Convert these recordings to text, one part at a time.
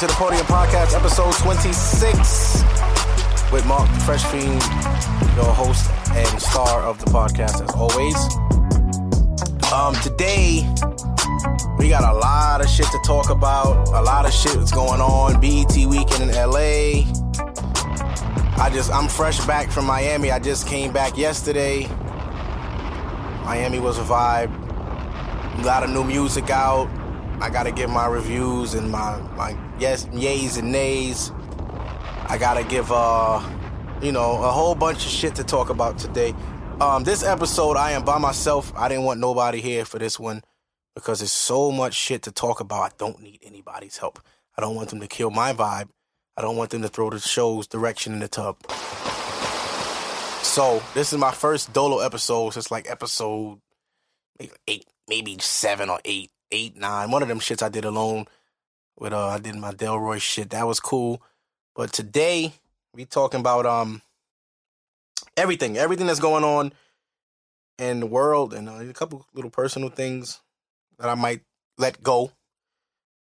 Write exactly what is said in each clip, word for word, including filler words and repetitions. Welcome to the Podium Podcast, episode twenty-six, with Mark Fresh Fiend, your host and star of the podcast, as always. Um, today, we got a lot of shit to talk about, a lot of shit that's going on, B E T Weekend in L A. I just, I'm fresh back from Miami. I just came back yesterday. Miami was a vibe. A lot of new music out. I gotta give my reviews and my, my yes, yays and nays. I gotta give, uh, you know, a whole bunch of shit to talk about today. Um, this episode, I am by myself. I didn't want nobody here for this one because there's so much shit to talk about. I don't need anybody's help. I don't want them to kill my vibe. I don't want them to throw the show's direction in the tub. So this is my first Dolo episode. So it's like episode eight, maybe seven or eight, eight, nine. One of them shits I did alone with, uh, I did my Delroy shit. That was cool. But today we talking about, um, everything, everything that's going on in the world, and uh, a couple little personal things that I might let go.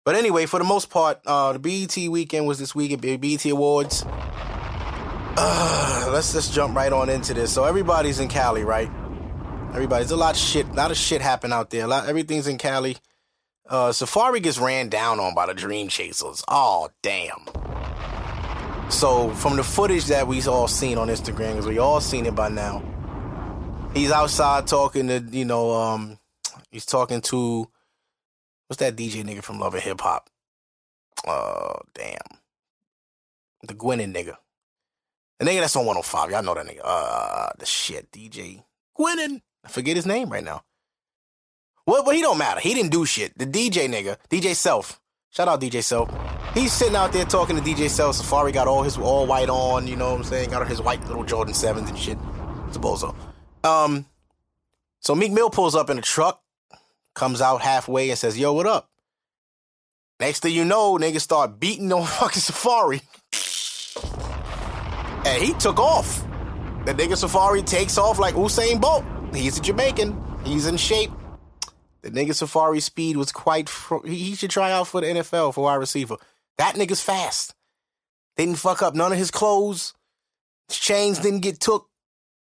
But anyway, for the most part, uh, the B E T weekend was this week at the B E T Awards. Uh, let's just jump right on into this. So everybody's in Cali, right? Everybody's a lot of shit. A lot of shit happened out there. A lot, everything's in Cali. Uh, Safari gets ran down on by the Dream Chasers. Oh, damn. So from the footage that we've all seen on Instagram, because we all seen it by now, he's outside talking to, you know, um, he's talking to, what's that D J nigga from Love and Hip Hop? Oh, damn. The Gwennon nigga. The nigga that's on one oh five. Y'all know that nigga. Uh, the shit. D J Gwennon. I forget his name right now. Well, but he don't matter. He didn't do shit. The D J nigga. D J Self. Shout out D J Self. He's sitting out there talking to D J Self. Safari got all his all white on. You know what I'm saying? Got his white little Jordan sevens and shit. It's a bozo. Um, so Meek Mill pulls up in a truck. Comes out halfway and says, yo, what up? Next thing you know, niggas start beating on fucking Safari. And he took off. The nigga Safari takes off like Usain Bolt. He's a Jamaican. He's in shape. The nigga Safari speed was quite... Fr- he should try out for the N F L for wide receiver. That nigga's fast. Didn't fuck up none of his clothes. His chains didn't get took.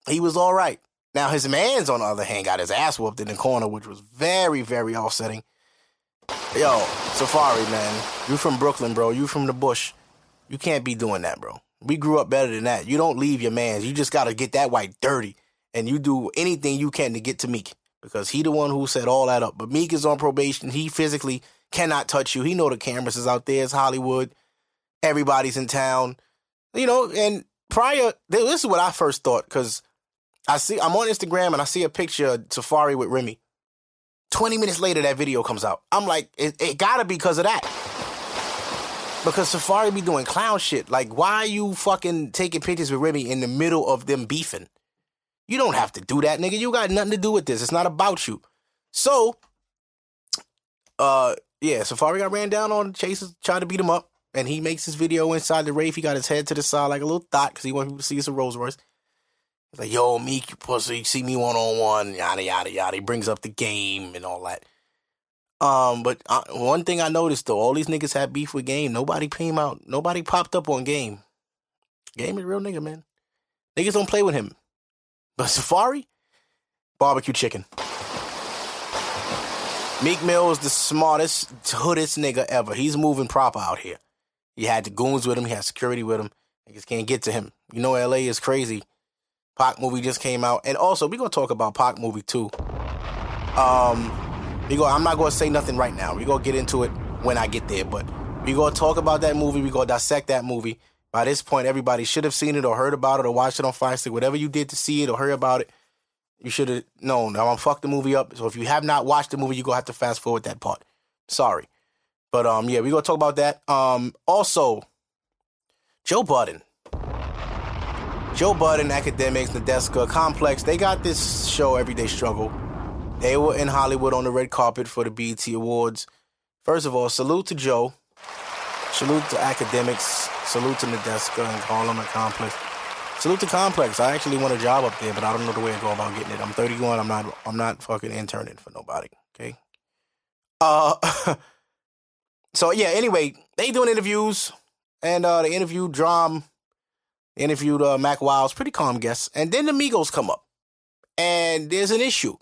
He was all right. Now, his man's, on the other hand, got his ass whooped in the corner, which was very, very offsetting. Yo, Safari, man, you from Brooklyn, bro. You from the bush. You can't be doing that, bro. We grew up better than that. You don't leave your mans. You just got to get that white dirty, and you do anything you can to get to Meek, because he the one who set all that up. But Meek is on probation. He physically cannot touch you. He know the cameras is out there. It's Hollywood. Everybody's in town. You know, and prior, this is what I first thought, because... I see, I'm on Instagram and I see a picture of Safari with Remy. twenty minutes later, that video comes out. I'm like, it, it gotta be because of that. Because Safari be doing clown shit. Like, why are you fucking taking pictures with Remy in the middle of them beefing? You don't have to do that, nigga. You got nothing to do with this. It's not about you. So, uh, yeah, Safari got ran down on. Chasers tried to beat him up. And he makes his video inside the rave. He got his head to the side like a little thot because he wanted people to see it's a Rolls Royce. He's like, yo, Meek, you pussy, see me one-on-one, yada, yada, yada. He brings up the game and all that. Um, But I, one thing I noticed, though, all these niggas had beef with Game. Nobody came out. Nobody popped up on Game. Game is a real nigga, man. Niggas don't play with him. But Safari? Barbecue chicken. Meek Mill is the smartest, hoodest nigga ever. He's moving proper out here. He had the goons with him. He had security with him. Niggas can't get to him. You know L A is crazy. Pac movie just came out. And also, we're going to talk about Pac movie, too. Um, we go, I'm not going to say nothing right now. We're going to get into it when I get there. But we're going to talk about that movie. We're going to dissect that movie. By this point, everybody should have seen it or heard about it or watched it on Firestick. Whatever you did to see it or hear about it, you should have known. Now, I'm going to fuck the movie up. So if you have not watched the movie, you're going to have to fast forward that part. Sorry. But, um, yeah, we're going to talk about that. Um, also, Joe Budden. Joe Budden, Academics, Nadeska, Complex, they got this show, Everyday Struggle. They were in Hollywood on the red carpet for the B E T Awards. First of all, salute to Joe. Salute to Academics. Salute to Nadeska and Harlem and Complex. Salute to Complex. I actually want a job up there, but I don't know the way to go about getting it. I'm thirty-one. I'm not I'm not fucking interning for nobody, okay? Uh, So yeah, anyway, they doing interviews, and uh, they interviewed Drum, interviewed uh, Mac Wiles, pretty calm guests, and then the Migos come up, and there's an issue.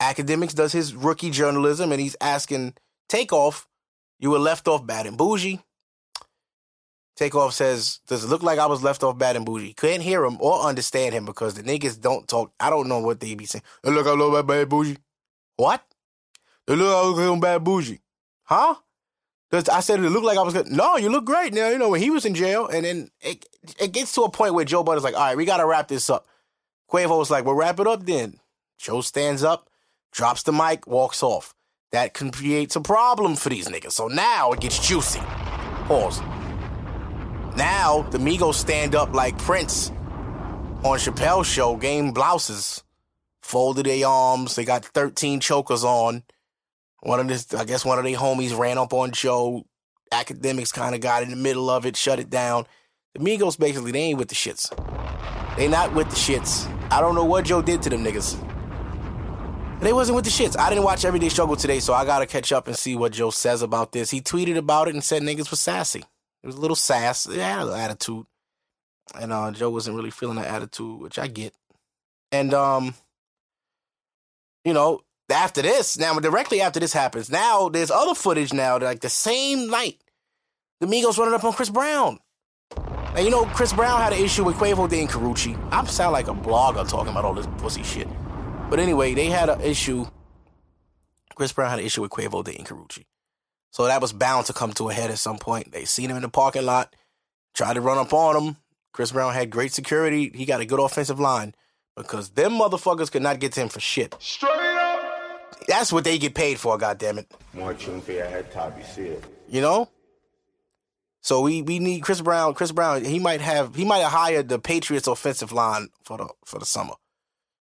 Academics does his rookie journalism, and he's asking Takeoff, "You were left off bad and bougie." Takeoff says, "Does it look like I was left off bad and bougie?" Couldn't hear him or understand him because the niggas don't talk. I don't know what they be saying. They look, I look like bad bougie. What? They look, I look like bad bougie. Huh? I said it looked like I was good. No, you look great now. You know, when he was in jail, and then it it gets to a point where Joe Budden's like, all right, we got to wrap this up. Quavo's like, well, wrap it up then. Joe stands up, drops the mic, walks off. That can create a problem for these niggas. So now it gets juicy. Pause. Now the Migos stand up like Prince on Chappelle's show, game blouses, folded their arms. They got thirteen chokers on. One of this, I guess one of their homies ran up on Joe. Academics kind of got in the middle of it, shut it down. The Migos basically, they ain't with the shits. They not with the shits. I don't know what Joe did to them niggas. They wasn't with the shits. I didn't watch Everyday Struggle today, so I got to catch up and see what Joe says about this. He tweeted about it and said niggas was sassy. It was a little sass. It had a little attitude. And uh, Joe wasn't really feeling that attitude, which I get. And, um, you know, after this, now directly after this happens, now there's other footage now, that, like the same night, the Migos running up on Chris Brown. Now, you know, Chris Brown had an issue with Quavo Day and Karuchi. I sound like a blogger talking about all this pussy shit. But anyway, they had an issue. Chris Brown had an issue with Quavo Day and Karuchi. So that was bound to come to a head at some point. They seen him in the parking lot, tried to run up on him. Chris Brown had great security. He got a good offensive line because them motherfuckers could not get to him for shit. Straight up. That's what they get paid for, goddammit. More tune for your head top, you see it. You know? So we we need Chris Brown. Chris Brown, he might have he might have hired the Patriots offensive line for the for the summer.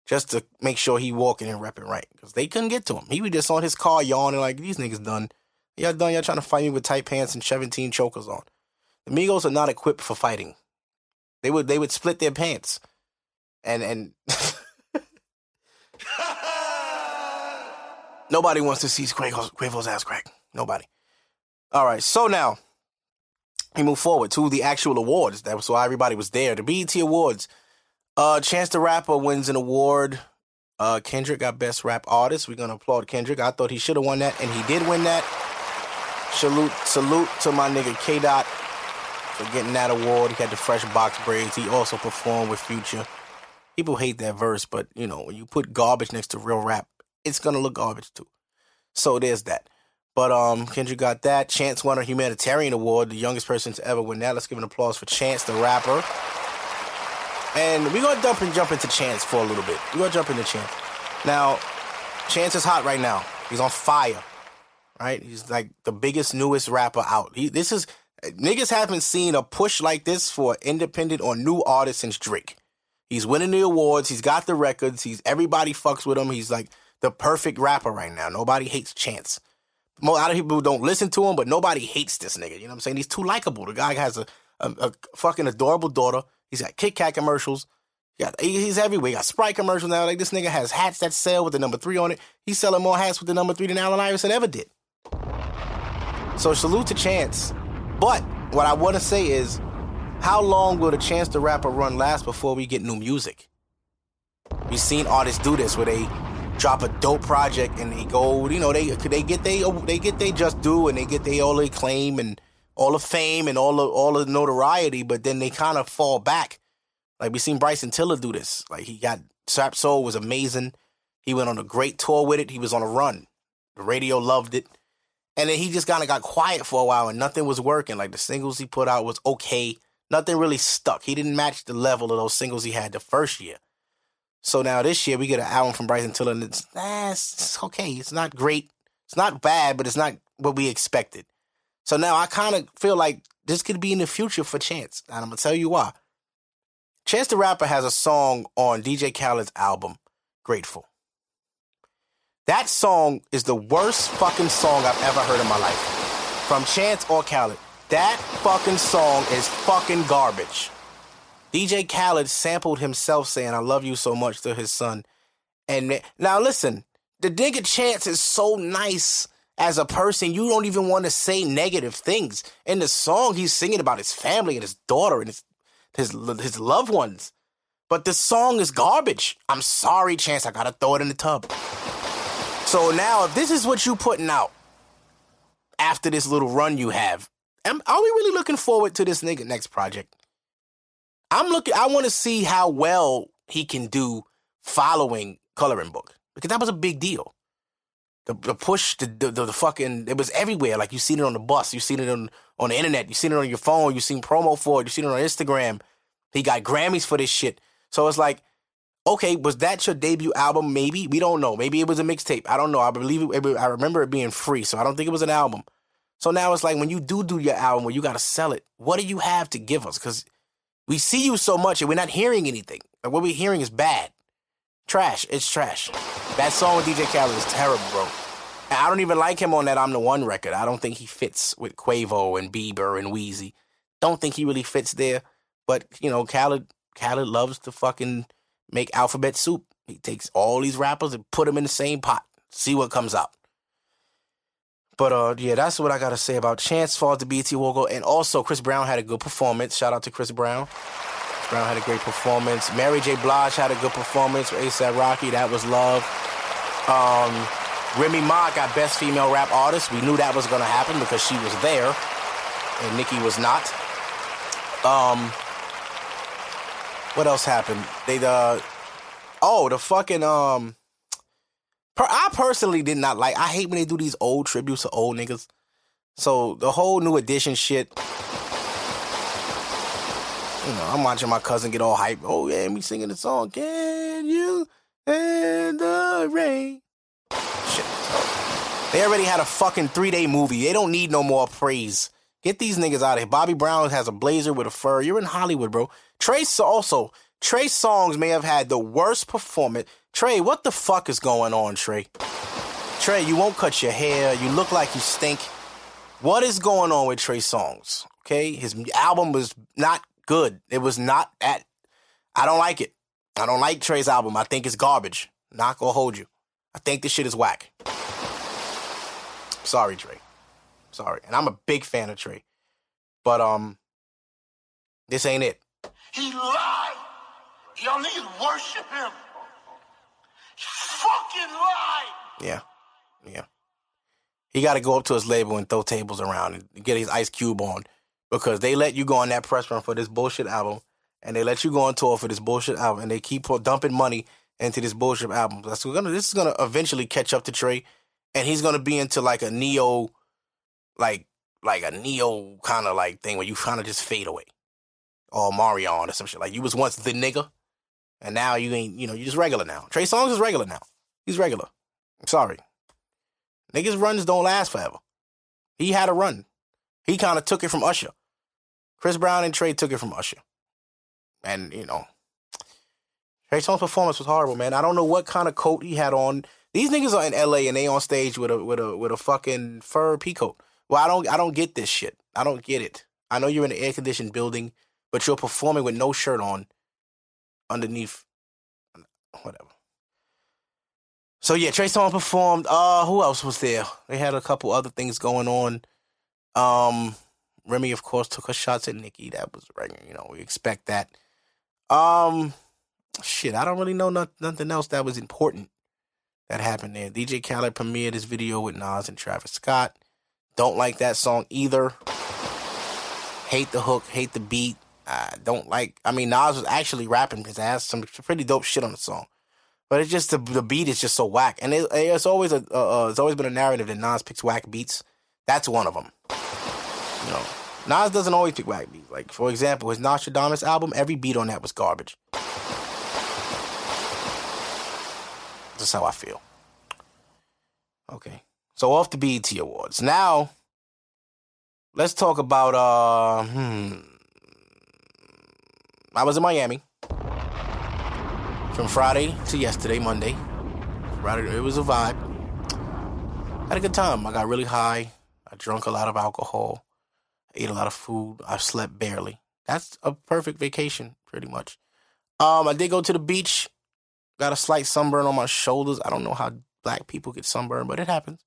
Just to make sure he walking and repping right. Because they couldn't get to him. He was just on his car yawning like, these niggas done. Y'all done, y'all trying to fight me with tight pants and seventeen chokers on. The Migos are not equipped for fighting. They would they would split their pants. And and nobody wants to see Quavo's, Quavo's ass crack. Nobody. All right, so now we move forward to the actual awards. That was why everybody was there. The B E T Awards. Uh, Chance the Rapper wins an award. Uh, Kendrick got Best Rap Artist. We're going to applaud Kendrick. I thought he should have won that, and he did win that. Salute, salute to my nigga K-Dot for getting that award. He had the fresh box braids. He also performed with Future. People hate that verse, but, you know, when you put garbage next to real rap, it's going to look garbage, too. So there's that. But um, Kendrick got that. Chance won a Humanitarian Award, the youngest person to ever win that. Let's give an applause for Chance the Rapper. And we're going to jump and jump into Chance for a little bit. We're going to jump into Chance. Now, Chance is hot right now. He's on fire. Right? He's like the biggest, newest rapper out. He, this is niggas haven't seen a push like this for independent or new artists since Drake. He's winning the awards. He's got the records. He's everybody fucks with him. He's like the perfect rapper right now. Nobody hates Chance. A lot of people don't listen to him, but nobody hates this nigga. You know what I'm saying? He's too likable. The guy has a, a, a fucking adorable daughter. He's got Kit Kat commercials. He got, he, he's everywhere. He got Sprite commercials now. Like this nigga has hats that sell with the number three on it. He's selling more hats with the number three than Allen Iverson ever did. So salute to Chance. But what I want to say is, how long will the Chance the Rapper run last before we get new music? We've seen artists do this where they drop a dope project and they go, you know, they they get they they get they just do and they get they all the acclaim and all the fame and all the all the notoriety, but then they kind of fall back. Like we seen Bryson Tiller do this. Like he got Trap Soul was amazing. He went on a great tour with it. He was on a run. The radio loved it. And then he just kind of got quiet for a while and nothing was working. Like the singles he put out was okay. Nothing really stuck. He didn't match the level of those singles he had the first year. So now this year we get an album from Bryson Tiller and it's, ah, it's okay. It's not great. It's not bad, but it's not what we expected. So now I kind of feel like this could be in the future for Chance. And I'm going to tell you why. Chance the Rapper has a song on D J Khaled's album, Grateful. That song is the worst fucking song I've ever heard in my life. From Chance or Khaled. That fucking song is fucking garbage. D J Khaled sampled himself saying, I love you so much to his son. And now listen, the nigga Chance is so nice as a person, you don't even want to say negative things. In the song, he's singing about his family and his daughter and his his, his loved ones. But the song is garbage. I'm sorry, Chance. I got to throw it in the tub. So now, if this is what you putting out after this little run you have, am, are we really looking forward to this nigga next project? I'm looking. I want to see how well he can do following Coloring Book, because that was a big deal. The, the push, the, the the fucking, it was everywhere. Like, you seen it on the bus, you seen it on on the internet, you seen it on your phone, you seen promo for it, you seen it on Instagram. He got Grammys for this shit. So it's like, okay, was that your debut album? Maybe. We don't know. Maybe it was a mixtape. I don't know. I believe it, it. I remember it being free, so I don't think it was an album. So now it's like, when you do do your album, where you got to sell it, what do you have to give us? Because we see you so much and we're not hearing anything. Like, what we're hearing is bad. Trash. It's trash. That song with D J Khaled is terrible, bro. And I don't even like him on that I'm the One record. I don't think he fits with Quavo and Bieber and Weezy. Don't think he really fits there. But, you know, Khaled, Khaled loves to fucking make alphabet soup. He takes all these rappers and put them in the same pot. See what comes out. But, uh, yeah, that's what I got to say about Chance falls to B E T Awards. And also, Chris Brown had a good performance. Shout out to Chris Brown. Chris Brown had a great performance. Mary J. Blige had a good performance with ASAP Rocky. That was love. Um, Remy Ma got Best Female Rap Artist. We knew that was going to happen because she was there and Nicki was not. Um... What else happened? They the oh the fucking um. Per, I personally did not like. I hate when they do these old tributes to old niggas. So the whole New Edition shit. You know, I'm watching my cousin get all hype. Oh yeah, me singing the song. Can you and the rain? Shit. They already had a fucking three day movie. They don't need no more praise. Get these niggas out of here. Bobby Brown has a blazer with a fur. You're in Hollywood, bro. Trey also, Trey Songz may have had the worst performance. Trey, what the fuck is going on, Trey? Trey, you won't cut your hair. You look like you stink. What is going on with Trey Songz? Okay, his album was not good. It was not at. I don't like it. I don't like Trey's album. I think it's garbage. Not gonna hold you. I think this shit is whack. Sorry, Trey. Sorry, and I'm a big fan of Trey, but um, this ain't it. He lied. Y'all niggas worship him. He fucking lied. Yeah. Yeah. He got to go up to his label and throw tables around and get his Ice Cube on, because they let you go on that press run for this bullshit album, and they let you go on tour for this bullshit album, and they keep dumping money into this bullshit album. That's gonna. This is going to eventually catch up to Trey, and he's going to be into like a neo, like, like a neo kind of like thing where you kind of just fade away. Or Marion or some shit. Like, you was once the nigga, and now you ain't, you know, you just regular now. Trey Songz is regular now. He's regular. I'm sorry. Niggas' runs don't last forever. He had a run. He kind of took it from Usher. Chris Brown and Trey took it from Usher. And, you know, Trey Songz's performance was horrible, man. I don't know what kind of coat he had on. These niggas are in L A and they on stage with a with a with a fucking fur pea coat. Well, I don't I don't get this shit. I don't get it. I know you're in an air conditioned building, but you're performing with no shirt on underneath, whatever. So, yeah, Trey Songz performed. Uh, who else was there? They had a couple other things going on. Um, Remy, of course, took her shots at Nicki. That was regular. You know, we expect that. Um, shit, I don't really know not, nothing else that was important that happened there. D J Khaled premiered his video with Nas and Travis Scott. Don't like that song either. Hate the hook. Hate the beat. I don't like, I mean, Nas was actually rapping his ass, some pretty dope shit on the song, but it's just, the, the beat is just so whack, and it, it's always a, uh, uh, it's always been a narrative that Nas picks whack beats. That's one of them. You know, Nas doesn't always pick whack beats. Like, for example, his Nostradamus album, every beat on that was garbage. That's how I feel. Okay, so off the B E T Awards. Now, let's talk about, uh, hmm... I was in Miami from Friday to yesterday, Monday. Friday, it was a vibe. Had a good time. I got really high. I drank a lot of alcohol. I ate a lot of food. I slept barely. That's a perfect vacation, pretty much. Um, I did go to the beach. Got a slight sunburn on my shoulders. I don't know how black people get sunburned, but it happens.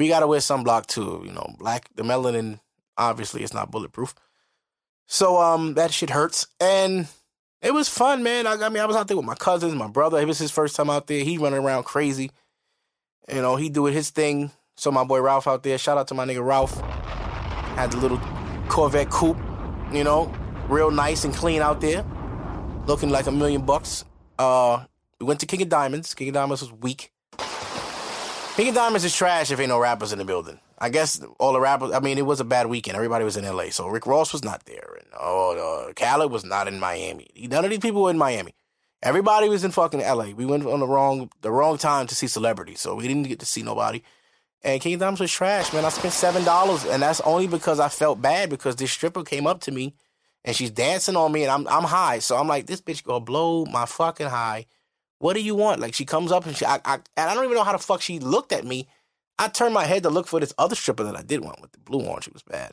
we gotta wear sunblock too. You know, black, the melanin, obviously it's not bulletproof. So um, that shit hurts. And it was fun, man. I, I mean, I was out there with my cousins, my brother. It was his first time out there. He running around crazy. You know, he doing his thing. So my boy Ralph out there, shout out to my nigga Ralph. Had the little Corvette coupe, you know, real nice and clean out there. Looking like a million bucks. Uh, we went to King of Diamonds. King of Diamonds was weak. King of Diamonds is trash if ain't no rappers in the building. I guess all the rappers, I mean, it was a bad weekend. Everybody was in L A. So Rick Ross was not there. And oh, uh, Khaled was not in Miami. None of these people were in Miami. Everybody was in fucking L A. We went on the wrong the wrong time to see celebrities. So we didn't get to see nobody. And King of Diamonds was trash, man. I spent seven dollars. And that's only because I felt bad because this stripper came up to me. And she's dancing on me, and I'm I'm high. So I'm like, this bitch gonna blow my fucking high. What do you want? Like, she comes up, and she, I, I, and I don't even know how the fuck she looked at me. I turned my head to look for this other stripper that I did want with the blue on. She was bad.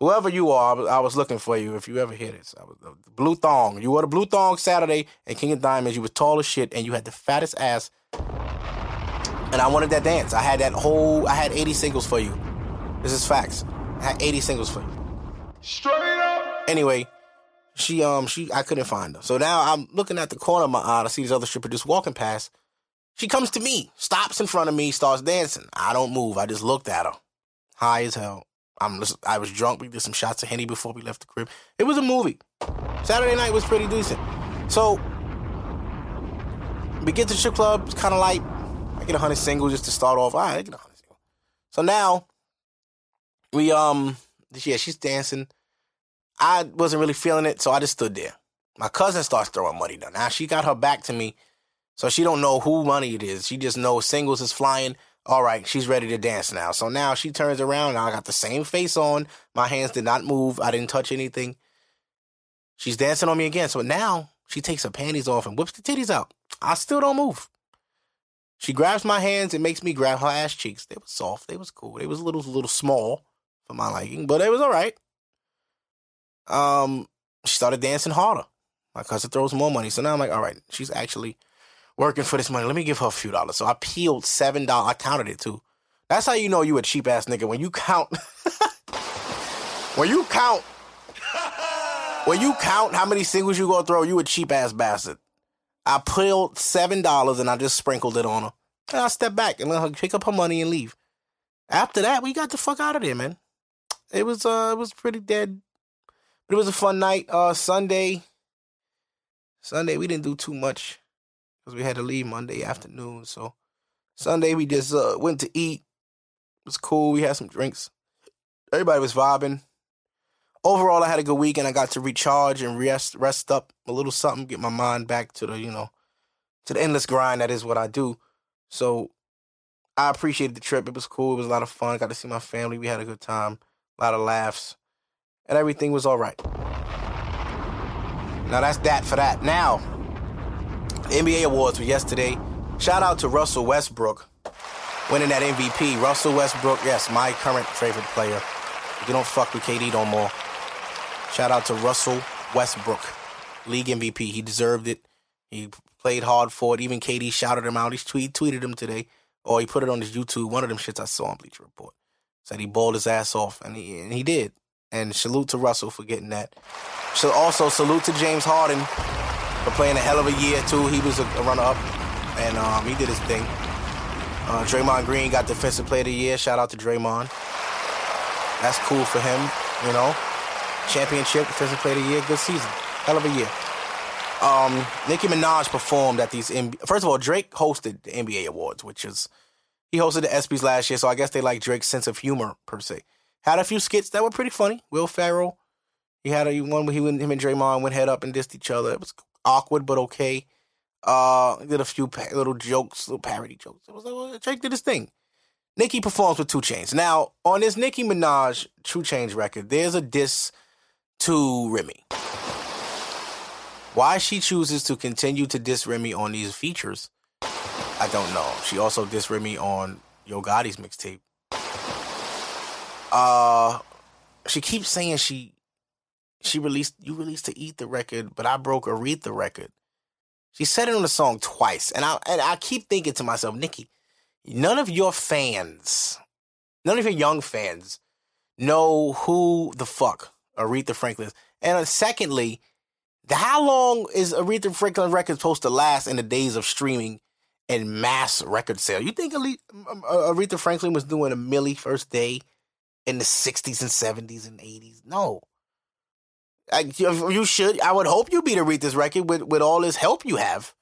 Whoever you are, I was, I was looking for you if you ever hear this. I was the blue thong. You wore the blue thong Saturday at King of Diamonds. You was tall as shit, and you had the fattest ass. And I wanted that dance. I had that whole, I had eighty singles for you. This is facts. I had eighty singles for you. Straight up. Anyway, she um she I couldn't find her. So now I'm looking at the corner of my eye to see this other stripper just walking past. She comes to me, stops in front of me, starts dancing. I don't move. I just looked at her, high as hell. I'm I was drunk. We did some shots of Henny before we left the crib. It was a movie. Saturday night was pretty decent. So we get to the strip club. It's kind of like I get a hundred singles just to start off. All right, I get a hundred singles. So now we um yeah she's dancing. I wasn't really feeling it, so I just stood there. My cousin starts throwing money down. Now, she got her back to me, so she don't know who money it is. She just knows singles is flying. All right, she's ready to dance now. So now she turns around, and I got the same face on. My hands did not move. I didn't touch anything. She's dancing on me again. So now she takes her panties off and whips the titties out. I still don't move. She grabs my hands and makes me grab her ass cheeks. They were soft. They was cool. They was a little, little small for my liking, but it was all right. Um, she started dancing harder. My cousin throws more money. So now I'm like, all right, she's actually working for this money. Let me give her a few dollars. So I peeled seven dollars. I counted it too. That's how you know you a cheap ass nigga. When you count, when you count, when you count how many singles you gonna throw, you a cheap ass bastard. I peeled seven dollars and I just sprinkled it on her. And I stepped back and let her pick up her money and leave. After that, we got the fuck out of there, man. It was, uh, it was pretty dead. But it was a fun night. Uh, Sunday, Sunday we didn't do too much because we had to leave Monday afternoon. So Sunday we just uh, went to eat. It was cool. We had some drinks. Everybody was vibing. Overall, I had a good weekend. I got to recharge and rest, rest up a little something, get my mind back to the you know to the endless grind that is what I do. So I appreciated the trip. It was cool. It was a lot of fun. I got to see my family. We had a good time. A lot of laughs. And everything was all right. Now, that's that for that. Now, the N B A Awards were yesterday. Shout out to Russell Westbrook winning that M V P. Russell Westbrook, yes, my current favorite player. If you don't fuck with K D no more. Shout out to Russell Westbrook, league M V P. He deserved it. He played hard for it. Even K D shouted him out. He tweet, tweeted him today. Or he put it on his YouTube. One of them shits I saw on Bleacher Report. Said he balled his ass off, and he, and he did. And salute to Russell for getting that. So also salute to James Harden for playing a hell of a year, too. He was a runner-up, and um, he did his thing. Uh, Draymond Green got Defensive Player of the Year. Shout out to Draymond. That's cool for him, you know. Championship, Defensive Player of the Year, good season. Hell of a year. Um, Nicki Minaj performed at these N B A. First of all, Drake hosted the N B A Awards, which is... He hosted the ESPYs last year, so I guess they like Drake's sense of humor, per se. Had a few skits that were pretty funny. Will Ferrell, he had a one where he went, him and Draymond went head up and dissed each other. It was awkward, but okay. Uh, did a few pa- little jokes, little parody jokes. It was like, well, Drake did his thing. Nicki performs with two Chainz. Now, on this Nicki Minaj two Chainz record, there's a diss to Remy. Why she chooses to continue to diss Remy on these features, I don't know. She also dissed Remy on Yo Gotti's mixtape. Uh, she keeps saying she, she released, you released the Eat the record, but I broke Aretha record. She said it on the song twice. And I, and I keep thinking to myself, Nicki, none of your fans none of your young fans know who the fuck Aretha Franklin is. And secondly, how long is Aretha Franklin record supposed to last in the days of streaming and mass record sale? You think Aretha Franklin was doing a milli first day in the sixties and seventies and eighties? No. Like, you should. I would hope you beat Aretha's record with, with all this help you have.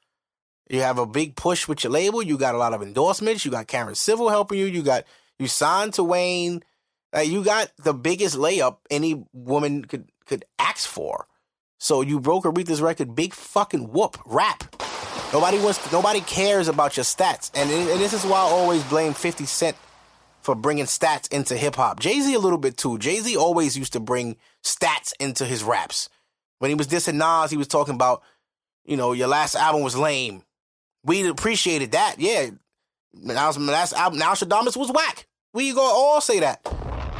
You have a big push with your label. You got a lot of endorsements. You got Karen Civil helping you. You got you signed to Wayne. Like, you got the biggest layup any woman could could ask for. So you broke Aretha's record. Big fucking whoop. Rap. Nobody wants. Nobody cares about your stats. And, it, and this is why I always blame fifty Cent for bringing stats into hip hop. Jay-Z a little bit too. Jay-Z always used to bring stats into his raps. When he was dissing Nas, he was talking about, you know, your last album was lame. We appreciated that. Yeah. Nas, last album, Nostradamus was whack. We gonna all say that.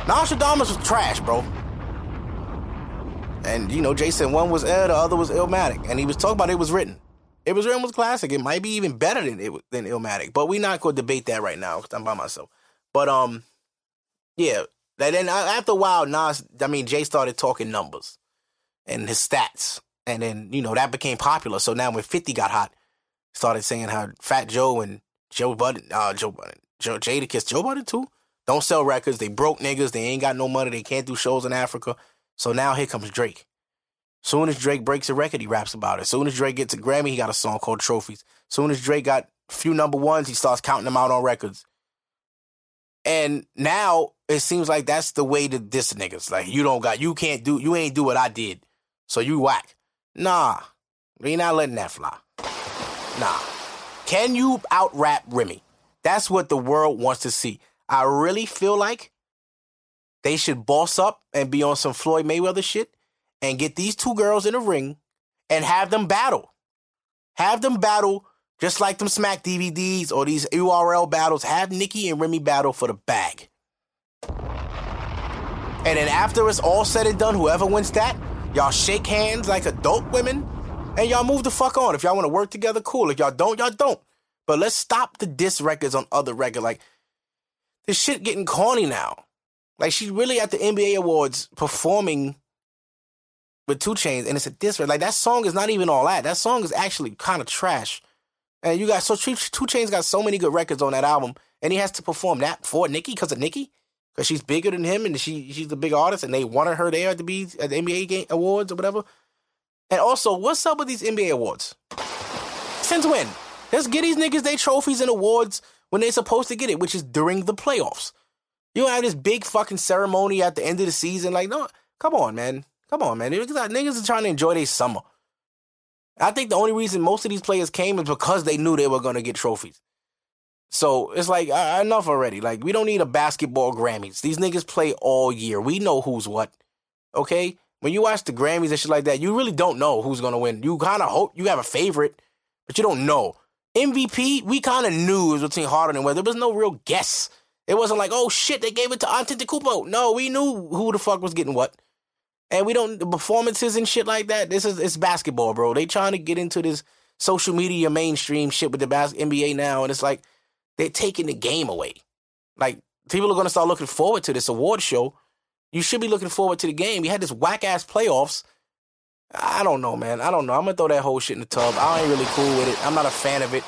Nostradamus was trash, bro. And, you know, Jay said one was H E R, the other was Illmatic. And he was talking about It Was Written. It Was Written was classic. It might be even better than it than Illmatic. But we're not going to debate that right now because I'm by myself. But, um, yeah. And then after a while, Nas, I mean, Jay started talking numbers and his stats. And then, you know, that became popular. So now when fifty got hot, started saying how Fat Joe and Joe Budden, uh, Joe Budden, Joe, Jadakiss, Joe Budden too, don't sell records. They broke niggas. They ain't got no money. They can't do shows in Africa. So now here comes Drake. Soon as Drake breaks a record, he raps about it. Soon as Drake gets a Grammy, he got a song called Trophies. Soon as Drake got a few number ones, he starts counting them out on records. And now it seems like that's the way to diss niggas. Like, you don't got, you can't do, you ain't do what I did. So you whack. Nah, we not letting that fly. Nah. Can you out-rap Remy? That's what the world wants to see. I really feel like they should boss up and be on some Floyd Mayweather shit and get these two girls in a ring and have them battle. Have them battle just like them Smack D V Ds or these U R L battles. Have Nicki and Remy battle for the bag. And then after it's all said and done, whoever wins that, y'all shake hands like adult women. And y'all move the fuck on. If y'all want to work together, cool. If y'all don't, y'all don't. But let's stop the diss records on other records. Like, this shit getting corny now. Like, she's really at the N B A Awards performing with two Chainz, and it's a diss record. Like, that song is not even all that. That song is actually kind of trash. And you got, so two Chainz got so many good records on that album, and he has to perform that for Nicki because of Nicki, because she's bigger than him, and she she's the big artist, and they wanted her there to be at the N B A game, Awards or whatever. And also, what's up with these N B A awards? Since when? Let's get these niggas their trophies and awards when they're supposed to get it, which is during the playoffs. You don't have this big fucking ceremony at the end of the season. Like, no, come on, man. Come on, man. Niggas are trying to enjoy their summer. I think the only reason most of these players came is because they knew they were going to get trophies. So it's like, uh, enough already. Like, we don't need a basketball Grammys. These niggas play all year. We know who's what. Okay? When you watch the Grammys and shit like that, you really don't know who's going to win. You kind of hope you have a favorite, but you don't know. M V P, we kind of knew it was between Harden and Westbrook. There was no real guess. It wasn't like, oh, shit, they gave it to Antetokounmpo. No, we knew who the fuck was getting what. And we don't, the performances and shit like that, this is, it's basketball, bro. They trying to get into this social media mainstream shit with the bas- N B A now, and it's like they're taking the game away. Like, people are going to start looking forward to this award show. You should be looking forward to the game. You had this whack-ass playoffs. I don't know, man. I don't know. I'm going to throw that whole shit in the tub. I ain't really cool with it. I'm not a fan of it.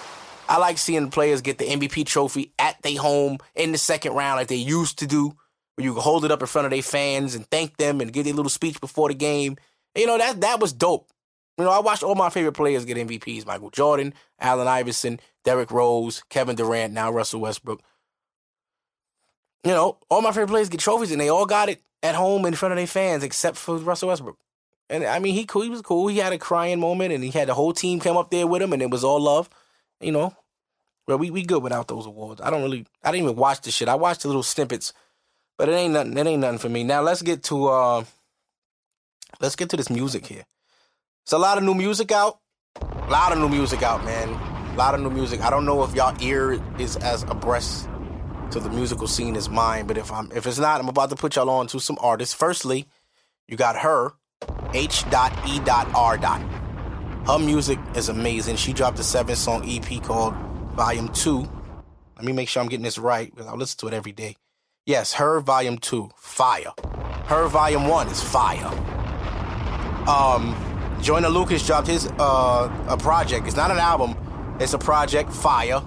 I like seeing players get the M V P trophy at their home in the second round like they used to do, where you hold it up in front of their fans and thank them and give their little speech before the game. You know, that that was dope. You know, I watched all my favorite players get M V Ps. Michael Jordan, Allen Iverson, Derrick Rose, Kevin Durant, now Russell Westbrook. You know, all my favorite players get trophies, and they all got it at home in front of their fans, except for Russell Westbrook. And, I mean, he cool, he was cool. He had a crying moment, and he had the whole team come up there with him, and it was all love. You know, well, we, we good without those awards. I don't really, I didn't even watch this shit. I watched the little snippets, but it ain't nothing, it ain't nothing for me. Now, let's get to, uh, let's get to this music here. It's a lot of new music out. A lot of new music out, man. A lot of new music. I don't know if y'all ear is as abreast to the musical scene is mine, but if I'm if it's not, I'm about to put y'all on to some artists. Firstly, you got her, H E R Her music is amazing. She dropped a seven-song E P called Volume two. Let me make sure I'm getting this right, because I listen to it every day. Yes, H E R Volume two, fire. H E R Volume one is fire. Um, Joyner Lucas dropped his uh a project. It's not an album. It's a project, fire.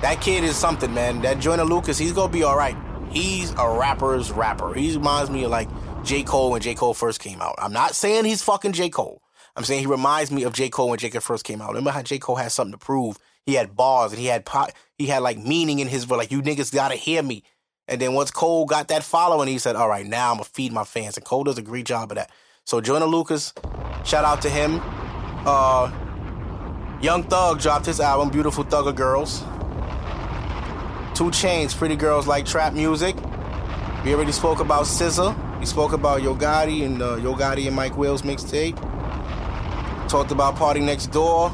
That kid is something, man. That Joyner Lucas, he's gonna be all right. He's a rapper's rapper. He reminds me of like J Cole when J Cole first came out. I'm not saying he's fucking J Cole. I'm saying he reminds me of J Cole when J Cole first came out. Remember how J Cole had something to prove? He had bars and he had pot, he had like meaning in his, like, you niggas gotta hear me. And then once Cole got that following, he said, all right, now I'm going to feed my fans. And Cole does a great job of that. So Joyner Lucas, shout out to him. Uh, Young Thug dropped his album, Beautiful Thugger Girls. two Chainz, Pretty Girls Like Trap Music. We already spoke about S Z A. We spoke about Yo Gotti and uh, Yo Gotti and Mike Will's mixtape. Talked about Party Next Door.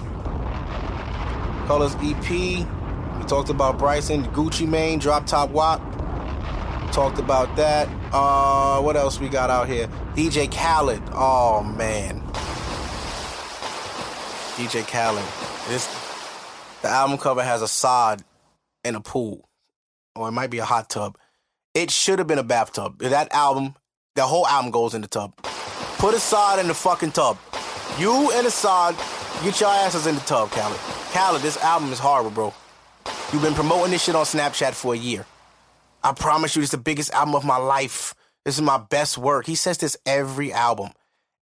Colors E P. We talked about Bryson, Gucci Mane, Drop Top Wop. Talked about that. Uh, what else we got out here? D J Khaled. Oh, man. D J Khaled. This, the album cover has a sod and a pool. Or it might be a hot tub. It should have been a bathtub. That album, the whole album goes in the tub. Put a sod in the fucking tub. You and a sod, get your asses in the tub, Khaled. Khaled, this album is horrible, bro. You've been promoting this shit on Snapchat for a year. I promise you, this is the biggest album of my life. This is my best work. He says this every album.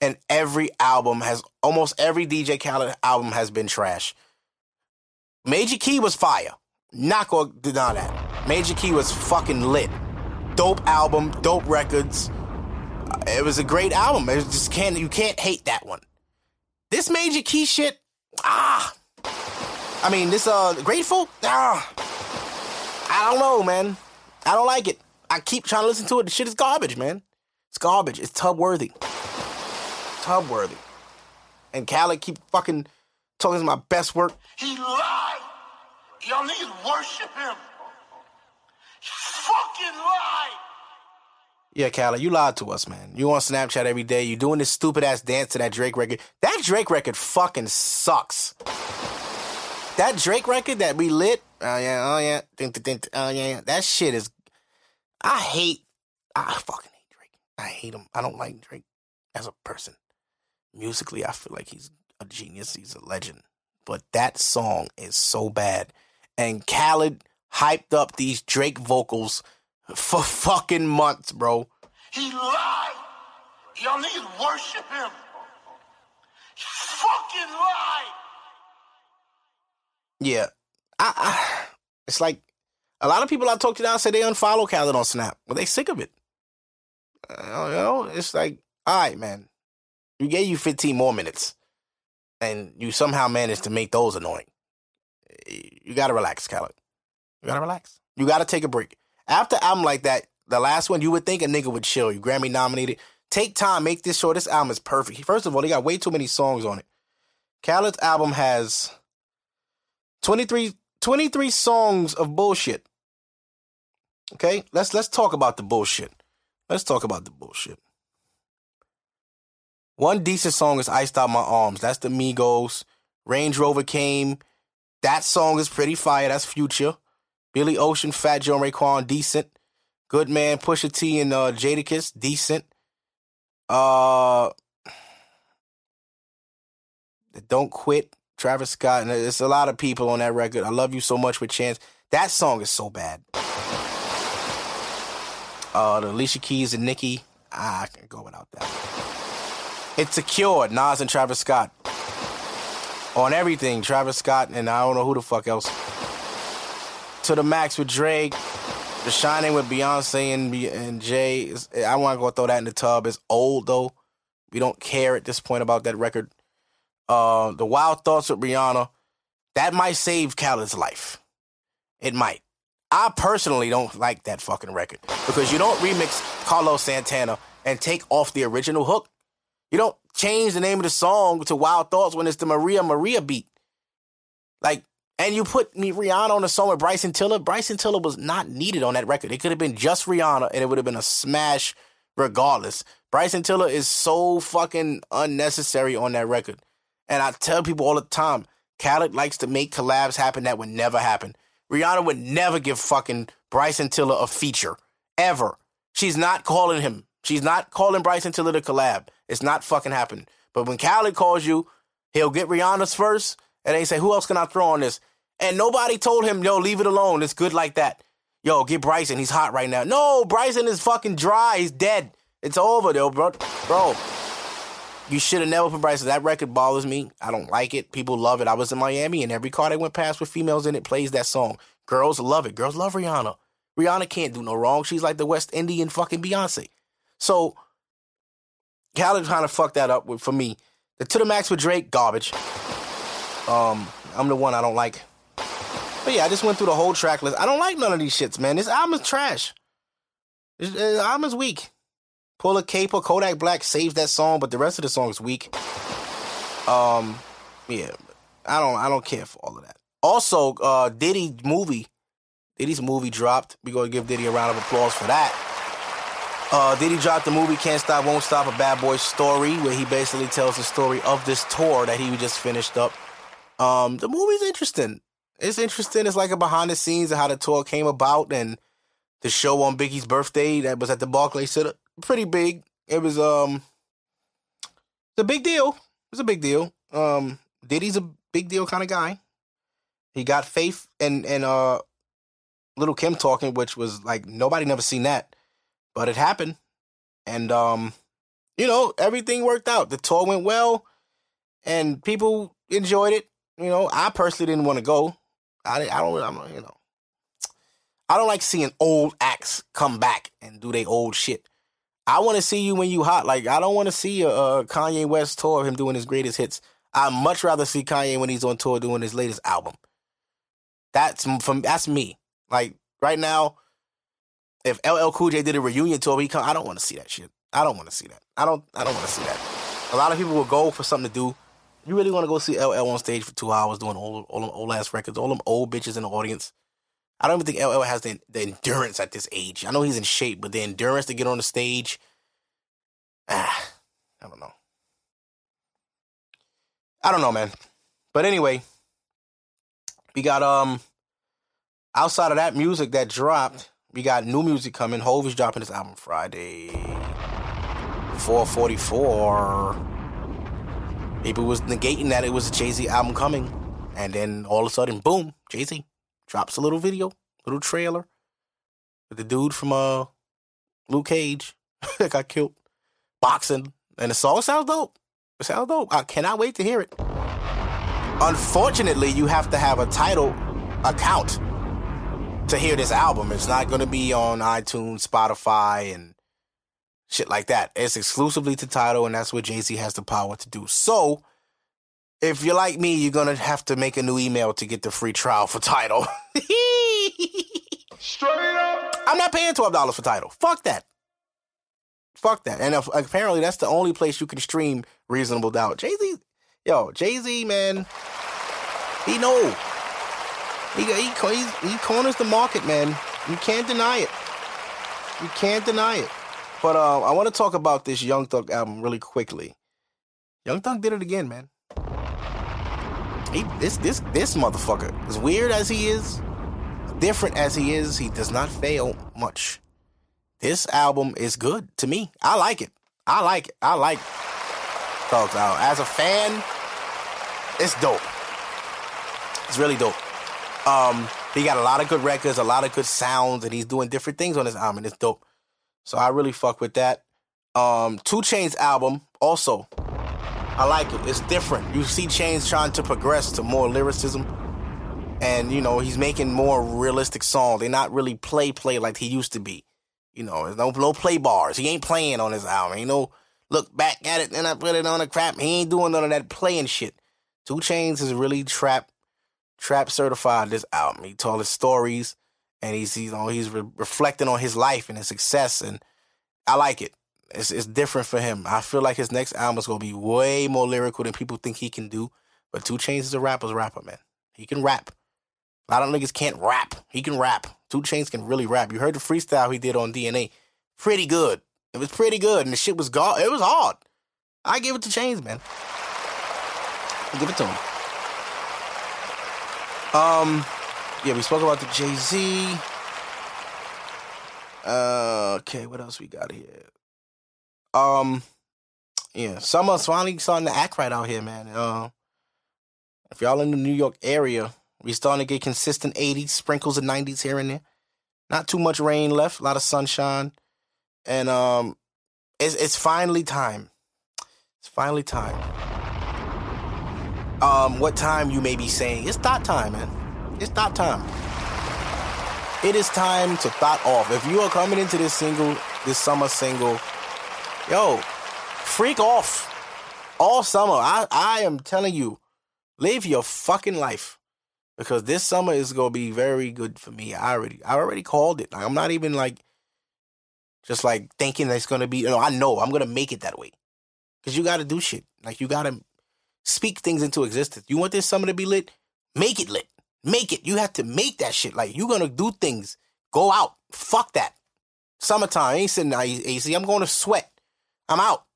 And every album has, almost every D J Khaled album has been trash. Major Key was fire. Not gonna deny that. Major Key was fucking lit. Dope album, dope records. It was a great album. It just can't, you can't hate that one. This Major Key shit, ah. I mean, this uh, Grateful, ah. I don't know, man. I don't like it. I keep trying to listen to it. The shit is garbage, man. It's garbage. It's tub-worthy. Tub-worthy. And Khaled keep fucking talking to my best work. He lied. Y'all niggas worship him. He fucking lied. Yeah, Khaled, you lied to us, man. You on Snapchat every day. You doing this stupid-ass dance to that Drake record. That Drake record fucking sucks. That Drake record that we lit, oh yeah, oh yeah, oh yeah, that shit is, I hate, I fucking hate Drake. I hate him. I don't like Drake as a person. Musically, I feel like he's a genius. He's a legend. But that song is so bad. And Khaled hyped up these Drake vocals for fucking months, bro. He lied. Y'all niggas worship him. He fucking lied. Yeah, I, I, it's like a lot of people I talk to now say they unfollow Khaled on Snap, but they sick of it. You know, it's like, all right, man, we gave you fifteen more minutes, and you somehow managed to make those annoying. You gotta relax, Khaled. You gotta relax. You gotta take a break. After album like that, the last one, you would think a nigga would chill. You Grammy nominated. Take time, make this short. This album is perfect. First of all, they got way too many songs on it. Khaled's album has twenty-three, twenty-three songs of bullshit. Okay, let's let's talk about the bullshit. Let's talk about the bullshit. One decent song is Iced Out My Arms. That's the Migos. Range Rover Came. That song is pretty fire. That's Future. Billy Ocean, Fat Joe, Raekwon, decent. Good Man, Pusha T, and uh, Jadakiss, decent. Uh, Don't Quit. Travis Scott, and it's a lot of people on that record. I Love You So Much with Chainz. That song is so bad. Uh, the Alicia Keys and Nicki. Ah, I can go without that. It's Secured, Nas and Travis Scott. On everything, Travis Scott and I don't know who the fuck else. To the Max with Drake. The Shining with Beyonce and, and Jay. It's, I want to go throw that in the tub. It's old, though. We don't care at this point about that record. Uh, the Wild Thoughts with Rihanna, that might save Khaled's life. It might. I personally don't like that fucking record because you don't remix Carlos Santana and take off the original hook. You don't change the name of the song to Wild Thoughts when it's the Maria Maria beat. Like, and you put me Rihanna on a song with Bryson Tiller. Bryson Tiller was not needed on that record. It could have been just Rihanna and it would have been a smash regardless. Bryson Tiller is so fucking unnecessary on that record. And I tell people all the time, Khaled likes to make collabs happen that would never happen. Rihanna would never give fucking Bryson Tiller a feature ever. She's not calling him. She's not calling Bryson Tiller to collab. It's not fucking happening. But when Khaled calls you, he'll get Rihanna's first, and they say, who else can I throw on this? And nobody told him, yo, leave it alone. It's good like that. Yo, get Bryson. He's hot right now. No, Bryson is fucking dry. He's dead. It's over, though, bro. Bro, you should have never put Bryson. That record bothers me. I don't like it. People love it. I was in Miami, and every car they went past with females in it plays that song. Girls love it. Girls love Rihanna. Rihanna can't do no wrong. She's like the West Indian fucking Beyonce. So, Khaled kind of fucked that up with, for me. The To The Max with Drake, garbage. Um, I'm the one I don't like. But yeah, I just went through the whole track list. I don't like none of these shits, man. This album is trash. This, this album is weak. Pull a Caper, Kodak Black saves that song, but the rest of the song is weak. Um, yeah, I don't, I don't care for all of that. Also, uh, Diddy movie, Diddy's movie dropped. We're gonna give Diddy a round of applause for that. Uh, Diddy dropped the movie Can't Stop, Won't Stop, A Bad Boy Story, where he basically tells the story of this tour that he just finished up. Um, the movie's interesting. It's interesting. It's like a behind the scenes of how the tour came about and the show on Biggie's birthday that was at the Barclays Center. Pretty big. It was um, it's a big deal. It was a big deal. Um, Diddy's a big deal kind of guy. He got Faith and and uh, Little Kim talking, which was like nobody never seen that, but it happened. And um, you know, everything worked out. The tour went well, and people enjoyed it. You know, I personally didn't want to go. I, I don't, I'm, you know, I don't like seeing old acts come back and do they old shit. I want to see you when you hot. Like, I don't want to see a, a Kanye West tour of him doing his greatest hits. I'd much rather see Kanye when he's on tour doing his latest album. That's from that's me. Like, right now, if L L Cool J did a reunion tour, he come, I don't want to see that shit. I don't want to see that. I don't, I don't want to see that. A lot of people will go for something to do. You really want to go see L L on stage for two hours doing all, all them old-ass records, all them old bitches in the audience? I don't even think L L has the, the endurance at this age. I know he's in shape, but the endurance to get on the stage, ah, I don't know. I don't know, man. But anyway, we got, um, outside of that music that dropped, we got new music coming. Hov is dropping his album Friday, four forty-four. People was negating that it was a Jay-Z album coming. And then all of a sudden, boom, Jay-Z drops a little video, little trailer with the dude from uh, Luke Cage that got killed boxing. And the song sounds dope. It sounds dope. I cannot wait to hear it. Unfortunately, you have to have a Tidal account to hear this album. It's not going to be on iTunes, Spotify, and shit like that. It's exclusively to Tidal, and that's what Jay-Z has the power to do. So, if you're like me, you're going to have to make a new email to get the free trial for Tidal. Straight up. I'm not paying twelve dollars for Tidal. Fuck that. Fuck that. And if, apparently, that's the only place you can stream Reasonable Doubt. Jay-Z, yo, Jay-Z, man, he know. He, he, he, he corners the market, man. You can't deny it. You can't deny it. But uh, I want to talk about this Young Thug album really quickly. Young Thug did it again, man. He, this this this motherfucker, as weird as he is, different as he is, he does not fail much. This album is good to me. I like it. I like it. I like Thug's album. As a fan, it's dope. It's really dope. Um, he got a lot of good records, a lot of good sounds, and he's doing different things on his album, and it's dope. So I really fuck with that. Um, two Chainz album, also. I like it. It's different. You see Chainz trying to progress to more lyricism. And, you know, he's making more realistic songs. They're not really play-play like he used to be. You know, there's no, no play bars. He ain't playing on his album. Ain't no look back at it and I put it on the crap. He ain't doing none of that playing shit. two Chainz is really trap, trap certified this album. He told his stories. And he's, you know, he's re- reflecting on his life and his success. And I like it. It's, it's different for him. I feel like his next album is going to be way more lyrical than people think he can do. But two Chainz is a rapper's rapper, man. He can rap. A lot of niggas can't rap. He can rap. two Chainz can really rap. You heard the freestyle he did on D N A. Pretty good. It was pretty good. And the shit was gone. It was hard. I give it to Chainz, man. I give it to him. Um... Yeah, we spoke about the Jay-Z. Uh, okay, what else we got here? Um, yeah, summer's finally starting to act right out here, man. Um, uh, if y'all in the New York area, we starting to get consistent eighties, sprinkles of nineties here and there. Not too much rain left, a lot of sunshine, and um, it's it's finally time. It's finally time. Um, what time you may be saying? It's thought time, man. It's thought time. It is time to thought off. If you are coming into this single, this summer single, yo, freak off all summer. I, I am telling you, live your fucking life, because this summer is gonna be very good for me. I already, I already called it. Like, I'm not even like, just like thinking that it's gonna be. You know, I know I'm gonna make it that way, because you gotta do shit. Like, you gotta speak things into existence. You want this summer to be lit? Make it lit. Make it. You have to make that shit. Like, you're going to do things. Go out. Fuck that. Summertime. I ain't sitting out A C. I'm going to sweat. I'm out.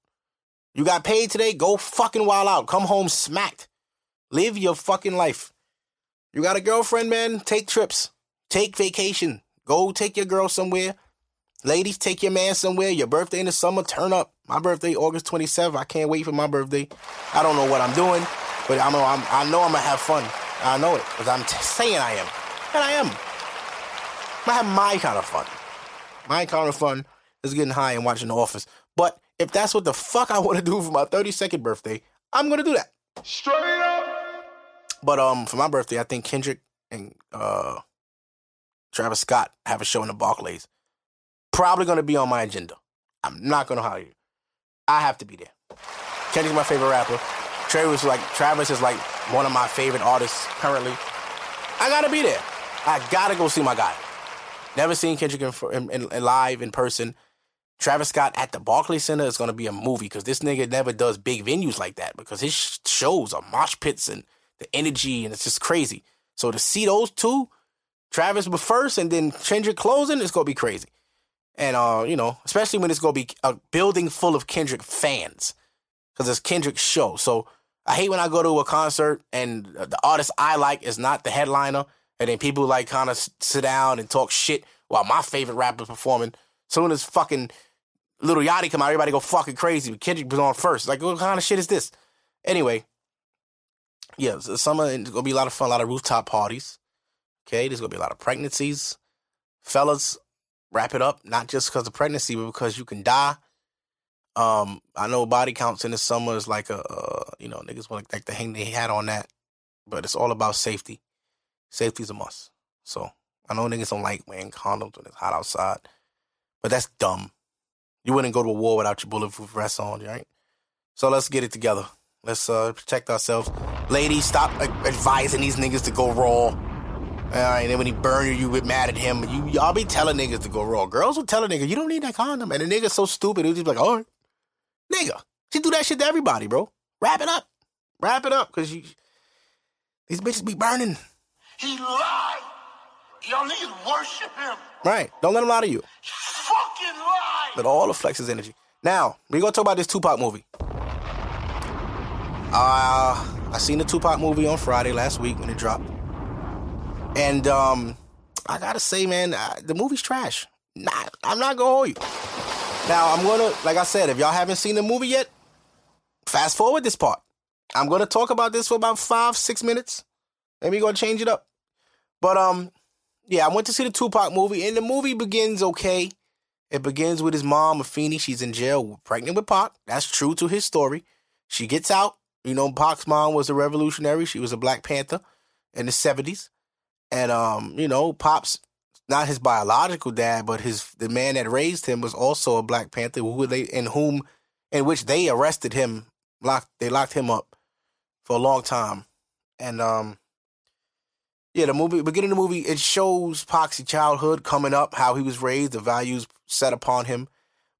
You got paid today? Go fucking wild out. Come home smacked. Live your fucking life. You got a girlfriend, man? Take trips. Take vacation. Go take your girl somewhere. Ladies, take your man somewhere. Your birthday in the summer. Turn up. My birthday, August twenty-seventh. I can't wait for my birthday. I don't know what I'm doing, but I know I'm, I know I'm going to have fun. I know it, because I'm t- saying I am. And I am. I have my kind of fun. My kind of fun is getting high and watching The Office. But if that's what the fuck I want to do for my thirty-second birthday, I'm going to do that. Straight up. But um, for my birthday, I think Kendrick and uh, Travis Scott have a show in the Barclays. Probably going to be on my agenda. I'm not going to hide you. I have to be there. Kendrick's my favorite rapper. Trey was like, Travis is like one of my favorite artists currently. I gotta be there. I gotta go see my guy. Never seen Kendrick in, in, in live in person. Travis Scott at the Barclays Center is gonna be a movie, because this nigga never does big venues like that, because his sh- shows are mosh pits and the energy, and it's just crazy. So to see those two, Travis first and then Kendrick closing, it's gonna be crazy. And uh, you know, especially when it's gonna be a building full of Kendrick fans, because it's Kendrick's show. So I hate when I go to a concert and the artist I like is not the headliner, and then people like kind of sit down and talk shit while my favorite rapper is performing. Soon as fucking Little Yachty come out, everybody go fucking crazy. But Kendrick was on first. Like, what kind of shit is this? Anyway, yeah, so summer is gonna be a lot of fun, a lot of rooftop parties. Okay, there's gonna be a lot of pregnancies. Fellas, wrap it up, not just because of pregnancy, but because you can die. Um, I know body counts in the summer is like a, uh, you know, niggas want like to hang their hat on that, but it's all about safety. Safety's a must. So I know niggas don't like wearing condoms when it's hot outside, but that's dumb. You wouldn't go to a war without your bulletproof vest on, right? So let's get it together. Let's uh, protect ourselves. Ladies, stop uh, advising these niggas to go raw. All right, and then when he burn you, you get mad at him. You, y'all be telling niggas to go raw. Girls will tell a nigga, you don't need that condom. And the nigga's so stupid, he'll just be like, all right. Nigga, she do that shit to everybody, bro. Wrap it up. Wrap it up, because these bitches be burning. He lied. Y'all niggas worship him. Right. Don't let him lie to you. He fucking lied. Let all the flexes energy. Now, we're going to talk about this Tupac movie. Uh, I seen the Tupac movie on Friday last week when it dropped. And um, I got to say, man, I, the movie's trash. Nah, I'm not going to hold you. Now, I'm going to, like I said, if y'all haven't seen the movie yet, fast forward this part. I'm going to talk about this for about five, six minutes. Then we're going to change it up. But, um, yeah, I went to see the Tupac movie, and the movie begins okay. It begins with his mom, Afeni. She's in jail, pregnant with Pac. That's true to his story. She gets out. You know, Pac's mom was a revolutionary. She was a Black Panther in the seventies. And, um, you know, Pop's not his biological dad, but his the man that raised him was also a Black Panther, who they in whom, in which they arrested him, locked they locked him up for a long time, and um, yeah, the movie beginning of the movie it shows Pac's childhood coming up, how he was raised, the values set upon him,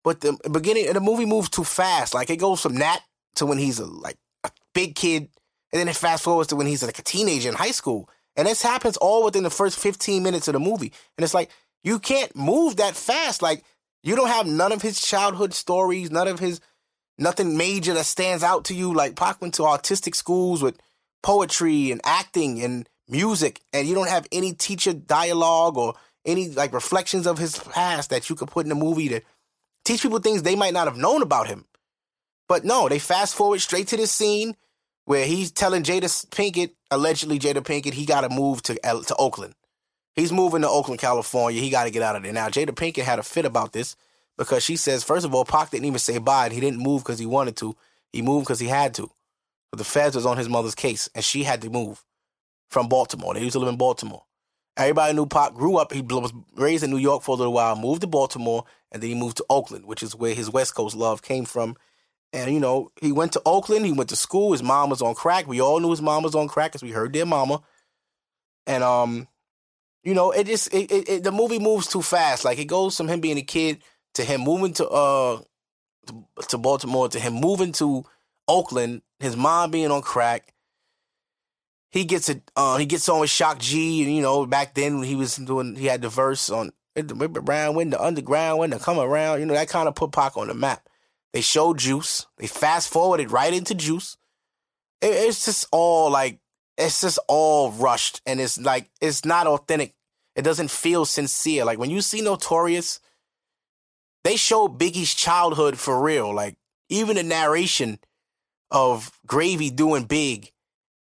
but the beginning of the movie moves too fast, like it goes from that to when he's a, like a big kid, and then it fast forwards to when he's like a teenager in high school. And this happens all within the first fifteen minutes of the movie. And it's like, you can't move that fast. Like, you don't have none of his childhood stories, none of his, nothing major that stands out to you. Like, Pac went to artistic schools with poetry and acting and music, and you don't have any teacher dialogue or any like reflections of his past that you could put in a movie to teach people things they might not have known about him. But no, they fast forward straight to this scene where he's telling Jada Pinkett, allegedly Jada Pinkett, he got to move to to Oakland. He's moving to Oakland, California. He got to get out of there. Now, Jada Pinkett had a fit about this because she says, first of all, Pac didn't even say bye. And he didn't move because he wanted to. He moved because he had to. But the feds was on his mother's case, and she had to move from Baltimore. They used to live in Baltimore. Everybody knew Pac grew up. He was raised in New York for a little while, moved to Baltimore, and then he moved to Oakland, which is where his West Coast love came from. And, you know, he went to Oakland. He went to school. His mom was on crack. We all knew his mom was on crack because we heard their mama. And, um, you know, it just it, it, it, the movie moves too fast. Like, it goes from him being a kid to him moving to uh to, to Baltimore, to him moving to Oakland, his mom being on crack. He gets a uh, he gets on with Shock G, and you know back then when he was doing he had the verse on the around when the underground when the come around, you know that kind of put Pac on the map. They showed Juice. They fast forwarded right into Juice. It, it's just all like it's just all rushed, and it's like it's not authentic. It doesn't feel sincere. Like when you see Notorious, they show Biggie's childhood for real. Like even the narration of Gravy doing Big.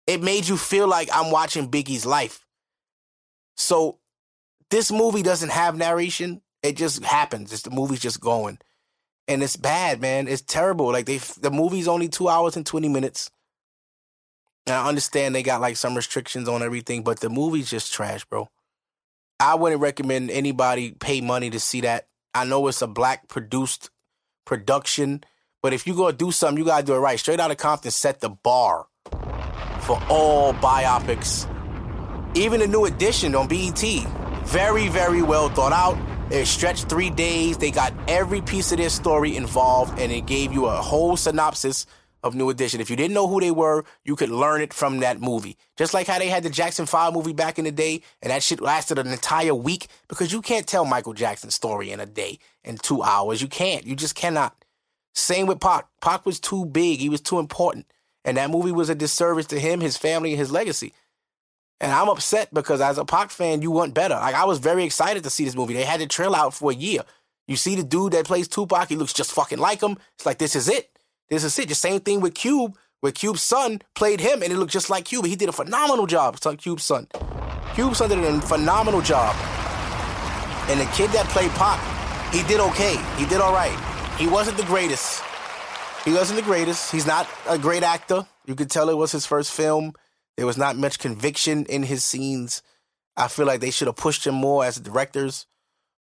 It made you feel like I'm watching Biggie's life. So this movie doesn't have narration. It just happens. It's the movie's just going. And it's bad, man. It's terrible. Like they, the movie's only two hours and twenty minutes. And I understand they got like some restrictions on everything, but the movie's just trash, bro. I wouldn't recommend anybody pay money to see that. I know it's a black produced production, but if you go do something, you gotta do it right. Straight Outta Compton set the bar for all biopics. Even the New Edition on B E T. Very, very well thought out. It stretched three days. They got every piece of their story involved, and it gave you a whole synopsis of New Edition. If you didn't know who they were, you could learn it from that movie. Just like how they had the Jackson five movie back in the day, and that shit lasted an entire week, because you can't tell Michael Jackson's story in a day, in two hours. You can't. You just cannot. Same with Pac. Pac was too big. He was too important. And that movie was a disservice to him, his family, and his legacy. And I'm upset because as a Pac fan, you want better. Like, I was very excited to see this movie. They had the trailer out for a year. You see the dude that plays Tupac, he looks just fucking like him. It's like, this is it. This is it. The same thing with Cube, where Cube's son played him, and it looked just like Cube. He did a phenomenal job, Cube's son. Cube's son did a phenomenal job. And the kid that played Pac, he did okay. He did all right. He wasn't the greatest. He wasn't the greatest. He's not a great actor. You could tell it was his first film. There was not much conviction in his scenes. I feel like they should have pushed him more as directors.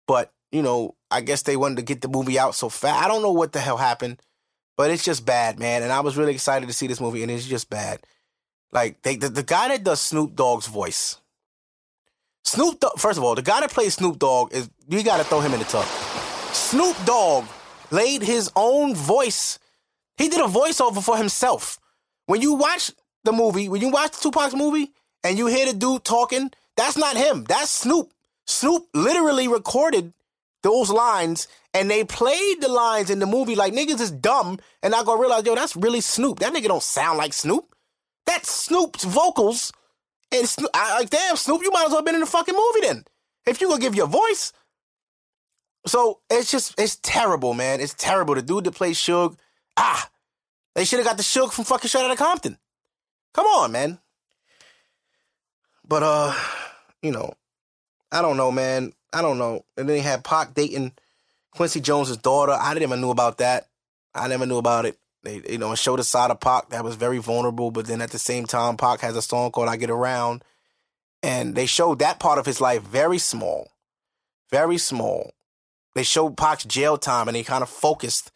But, you know, I guess they wanted to get the movie out so fast. I don't know what the hell happened, but it's just bad, man. And I was really excited to see this movie, and it's just bad. Like, they, the, the guy that does Snoop Dogg's voice. Snoop Dogg, first of all, the guy that plays Snoop Dogg, is you got to throw him in the tub. Snoop Dogg laid his own voice. He did a voiceover for himself. When you watch the movie, when you watch the Tupac's movie, and you hear the dude talking, that's not him. That's Snoop. Snoop literally recorded those lines, and they played the lines in the movie like niggas is dumb, and I gonna realize, yo, that's really Snoop. That nigga don't sound like Snoop. That's Snoop's vocals. And Snoop, I, like, damn, Snoop, you might as well have been in the fucking movie then. If you gonna give your voice. So it's just, it's terrible, man. It's terrible. The dude that plays Suge, ah, they should have got the Suge from fucking Straight Outta Compton. Come on, man. But, uh, you know, I don't know, man. I don't know. And then they had Pac dating Quincy Jones' daughter. I didn't even know about that. I never knew about it. They, you know, showed a side of Pac that was very vulnerable. But then at the same time, Pac has a song called I Get Around. And they showed that part of his life very small. Very small. They showed Pac's jail time, and they kind of focused.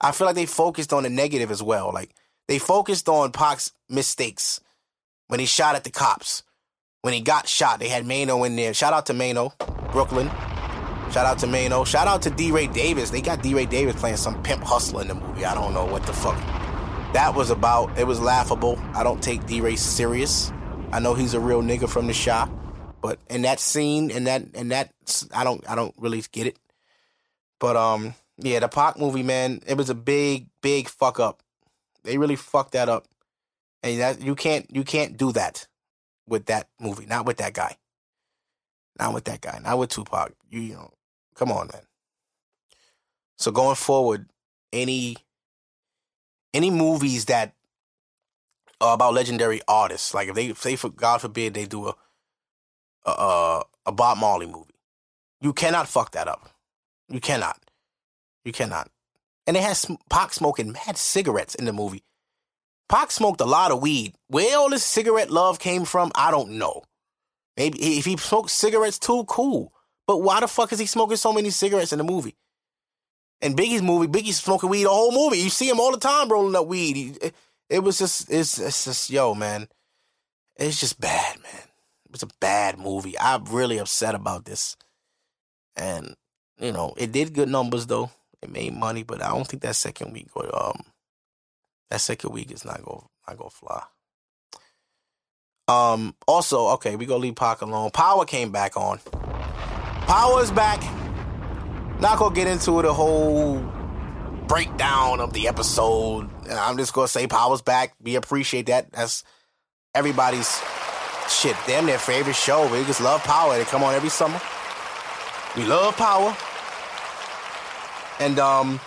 I feel like they focused on the negative as well. Like, they focused on Pac's mistakes. When he shot at the cops. When he got shot, they had Mano in there. Shout out to Mano, Brooklyn. Shout out to Mano. Shout out to D-Ray Davis. They got D-Ray Davis playing some pimp hustler in the movie. I don't know what the fuck that was about. It was laughable. I don't take D-Ray serious. I know he's a real nigga from the shop. But in that scene, in that, in that, I don't, I don't really get it. But, um... yeah, the Pac movie, man, it was a big, big fuck up. They really fucked that up, and that you can't, you can't do that with that movie, not with that guy. Not with that guy. Not with Tupac. You, you know, come on, man. So going forward, any any movies that are about legendary artists, like if they, if they for God forbid, they do a a, a Bob Marley movie, you cannot fuck that up. You cannot. You cannot. And they had Pac smoking mad cigarettes in the movie. Pac smoked a lot of weed. Where all this cigarette love came from, I don't know. Maybe if he smoked cigarettes too, cool. But why the fuck is he smoking so many cigarettes in the movie? In Biggie's movie, Biggie's smoking weed the whole movie. You see him all the time rolling up weed. He, it, it was just, it's, it's just, yo, man. It's just bad, man. It was a bad movie. I'm really upset about this. And, you know, it did good numbers, though. It made money, but I don't think that second week, or, um, that second week is not going not gonna fly. Um, also, okay, we gonna leave Pac alone. Power came back on. Power's back. Not gonna get into the whole breakdown of the episode. I'm just gonna say Power's back. We appreciate that. That's everybody's shit. Damn, their favorite show. We just love Power. They come on every summer. We love Power. And um,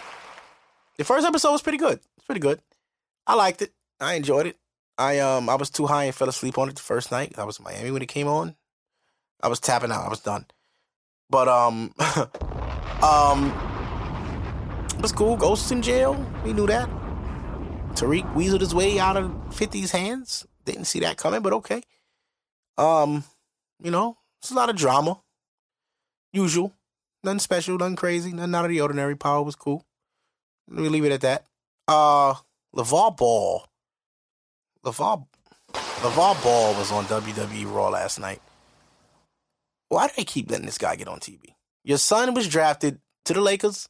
the first episode was pretty good. It's pretty good. I liked it. I enjoyed it. I um, I was too high and fell asleep on it the first night. I was in Miami when it came on. I was tapping out. I was done. But um, um, it was cool. Ghosts in jail. We knew that. Tariq weaseled his way out of fifty's hands. Didn't see that coming, but okay. Um, you know, it's a lot of drama. Usual. Nothing special, nothing crazy, nothing out of the ordinary. Power was cool. Let me leave it at that. Uh, LeVar Ball. LeVar, LeVar Ball was on W W E Raw last night. Why do they keep letting this guy get on T V? Your son was drafted to the Lakers.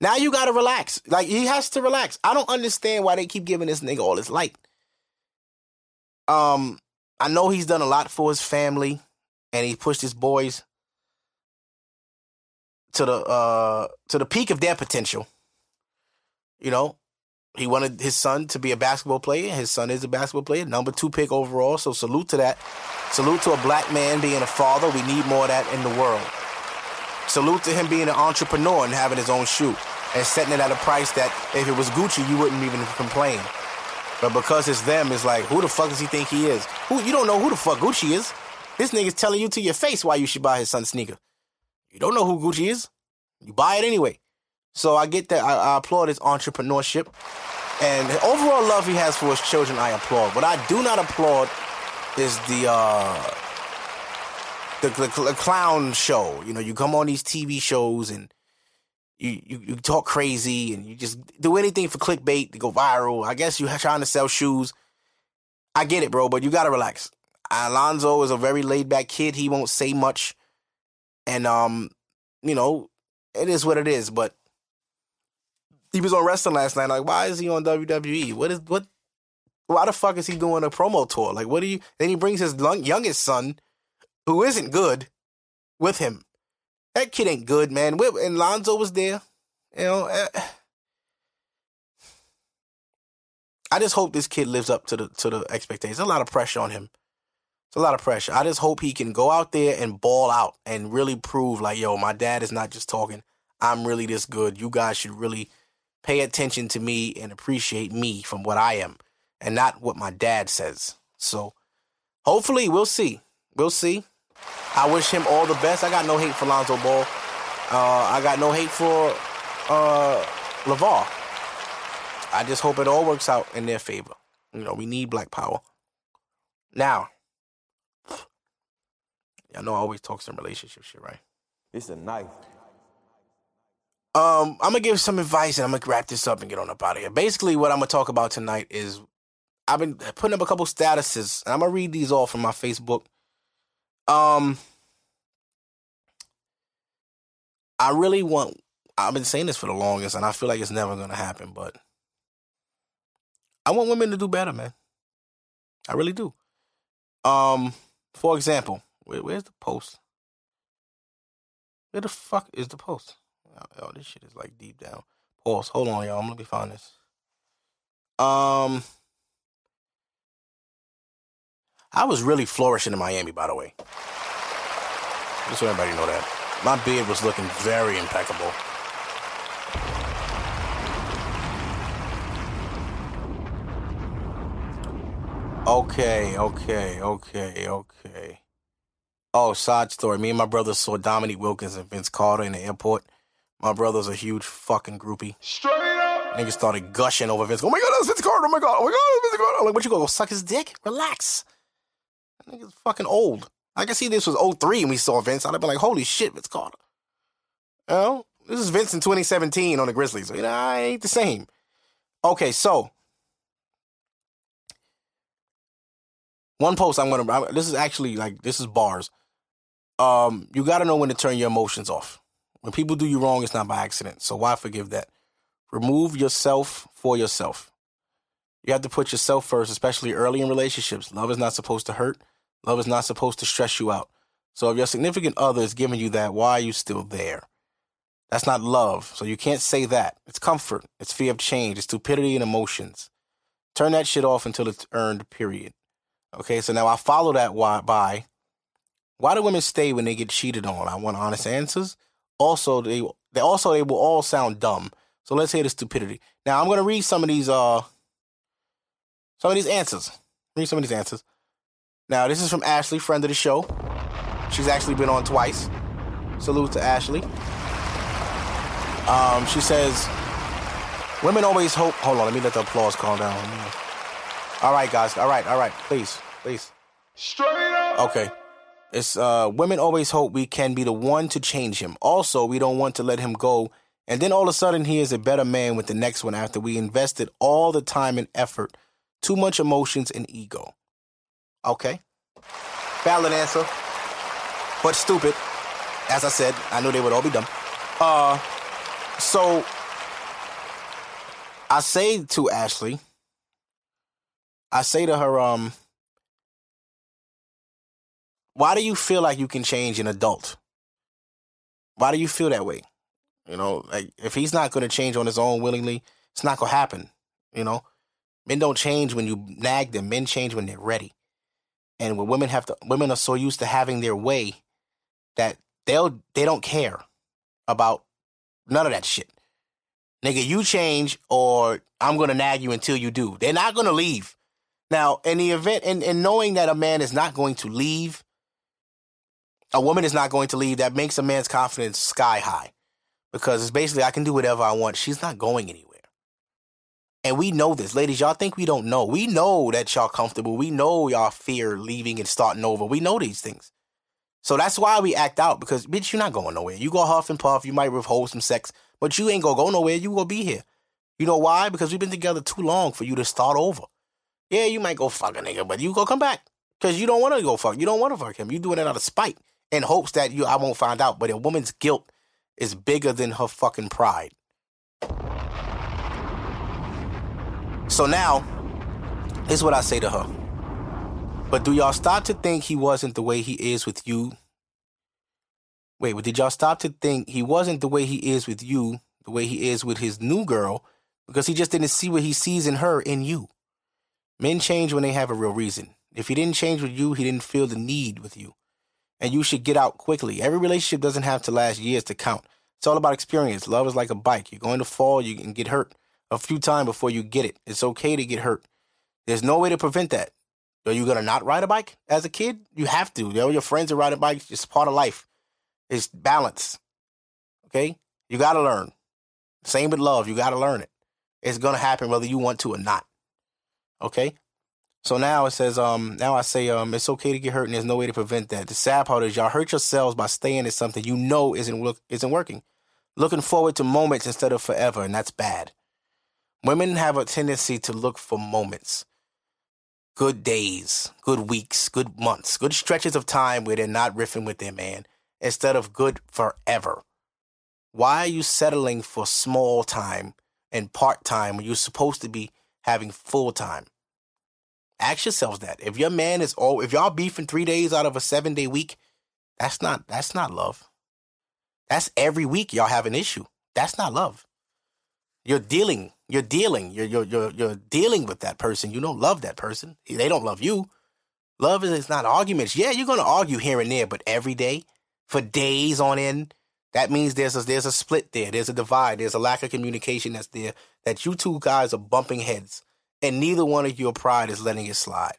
Now you got to relax. Like, he has to relax. I don't understand why they keep giving this nigga all his light. Um, I know he's done a lot for his family, and he pushed his boys to the uh, to the peak of their potential. You know, he wanted his son to be a basketball player. His son is a basketball player, number two pick overall. So salute to that. Salute to a black man being a father. We need more of that in the world. Salute to him being an entrepreneur and having his own shoe and setting it at a price that if it was Gucci, you wouldn't even complain. But because it's them, it's like, who the fuck does he think he is? Who you don't know who the fuck Gucci is. This nigga's telling you to your face why you should buy his son's sneaker. You don't know who Gucci is. You buy it anyway. So I get that. I, I applaud his entrepreneurship. And the overall love he has for his children, I applaud. What I do not applaud is the, uh, the, the, the clown show. You know, you come on these T V shows and you, you, you talk crazy and you just do anything for clickbait to go viral. I guess you're trying to sell shoes. I get it, bro, but you got to relax. Alonzo is a very laid-back kid. He won't say much. And, um, you know, it is what it is, but he was on wrestling last night. Like, why is he on W W E? What is, what, why the fuck is he doing a promo tour? Like, what do you, then he brings his youngest son, who isn't good, with him. That kid ain't good, man. And Lonzo was there, you know. I just hope this kid lives up to the, to the expectations. There's a lot of pressure on him. It's a lot of pressure. I just hope he can go out there and ball out and really prove, like, yo, my dad is not just talking. I'm really this good. You guys should really pay attention to me and appreciate me from what I am and not what my dad says. So hopefully we'll see. We'll see. I wish him all the best. I got no hate for Lonzo Ball. Uh, I got no hate for uh, LeVar. I just hope it all works out in their favor. You know, we need black power. Now, I know I always talk some relationship shit, right? It's a knife. Um, I'm going to give some advice, and I'm going to wrap this up and get on up out of here. Basically, what I'm going to talk about tonight is I've been putting up a couple statuses, and I'm going to read these all from my Facebook. Um, I really want... I've been saying this for the longest, and I feel like it's never going to happen, but I want women to do better, man. I really do. Um, for example... Wait, where's the post? Where the fuck is the post? Oh, this shit is like deep down. Pause. Hold on, y'all. I'm gonna be finding this. Um, I was really flourishing in Miami, by the way. Just so everybody know that. My beard was looking very impeccable. Okay, okay, okay, okay. Oh, side story. Me and my brother saw Dominique Wilkins and Vince Carter in the airport. My brother's a huge fucking groupie. Straight up. Niggas started gushing over Vince. Oh my God, that's Vince Carter. Oh my God. Oh my God, that's Vince Carter. I'm like, what you gonna go suck his dick? Relax. That nigga's fucking old. I can see this was oh three and we saw Vince. I'd have been like, holy shit, Vince Carter. You know? This is Vince in twenty seventeen on the Grizzlies. You know, I ain't the same. Okay, so. One post I'm going to... This is actually, like, this is bars. Um, you got to know when to turn your emotions off. When people do you wrong, it's not by accident. So why forgive that? Remove yourself for yourself. You have to put yourself first, especially early in relationships. Love is not supposed to hurt. Love is not supposed to stress you out. So if your significant other is giving you that, why are you still there? That's not love. So you can't say that. It's comfort. It's fear of change. It's stupidity and emotions. Turn that shit off until it's earned, period. Okay, so now I follow that why, by, why do women stay when they get cheated on? I want honest answers. Also, they, they also they will all sound dumb. So let's hear the stupidity. Now I'm gonna read some of these uh some of these answers. Read some of these answers. Now this is from Ashley, friend of the show. She's actually been on twice. Salute to Ashley. Um, she says, women always hope. Hold on, let me let the applause calm down. All right, guys. All right, all right. Please, please. Straight up. Okay. It's uh, women always hope we can be the one to change him. Also, we don't want to let him go. And then all of a sudden, he is a better man with the next one after we invested all the time and effort. Too much emotions and ego. Okay. Valid answer. But stupid. As I said, I knew they would all be dumb. Uh, so, I say to Ashley... I say to her, um, why do you feel like you can change an adult? Why do you feel that way? You know, like if he's not going to change on his own willingly, it's not going to happen. You know, men don't change when you nag them. Men change when they're ready. And when women have to, women are so used to having their way that they'll, they don't care about none of that shit. Nigga, you change or I'm going to nag you until you do. They're not going to leave. Now, in the event, and, and knowing that a man is not going to leave, a woman is not going to leave, that makes a man's confidence sky high. Because it's basically, I can do whatever I want. She's not going anywhere. And we know this. Ladies, y'all think we don't know. We know that y'all comfortable. We know y'all fear leaving and starting over. We know these things. So that's why we act out. Because, bitch, you're not going nowhere. You go huff and puff. You might withhold some sex. But you ain't going to go nowhere. You going to be here. You know why? Because we've been together too long for you to start over. Yeah, you might go fuck a nigga, but you go come back because you don't want to go fuck. You don't want to fuck him. You're doing it out of spite in hopes that you I won't find out. But a woman's guilt is bigger than her fucking pride. So now, here's what I say to her. But do y'all stop to think he wasn't the way he is with you? Wait, but did y'all stop to think he wasn't the way he is with you, the way he is with his new girl, because he just didn't see what he sees in her in you? Men change when they have a real reason. If he didn't change with you, he didn't feel the need with you. And you should get out quickly. Every relationship doesn't have to last years to count. It's all about experience. Love is like a bike. You're going to fall, you can get hurt a few times before you get it. It's okay to get hurt. There's no way to prevent that. Are you going to not ride a bike as a kid? You have to. You know, your friends are riding bikes. It's part of life. It's balance. Okay? You got to learn. Same with love. You got to learn it. It's going to happen whether you want to or not. Okay, so now it says, um, now I say, um, it's okay to get hurt, and there's no way to prevent that. The sad part is y'all hurt yourselves by staying in something you know isn't look isn't working. Looking forward to moments instead of forever, and that's bad. Women have a tendency to look for moments, good days, good weeks, good months, good stretches of time where they're not riffing with their man, instead of good forever. Why are you settling for small time and part time when you're supposed to be having full time? Ask yourselves that. If your man is all, if y'all beefing three days out of a seven day week, that's not, that's not love. That's every week y'all have an issue. That's not love. You're dealing, you're dealing, you're, you're, you're, you're dealing with that person. You don't love that person. They don't love you. Love is, it's not arguments. Yeah, you're going to argue here and there, but every day, for days on end, that means there's a, there's a split there. There's a divide. There's a lack of communication that's there, that you two guys are bumping heads, and neither one of your pride is letting it slide.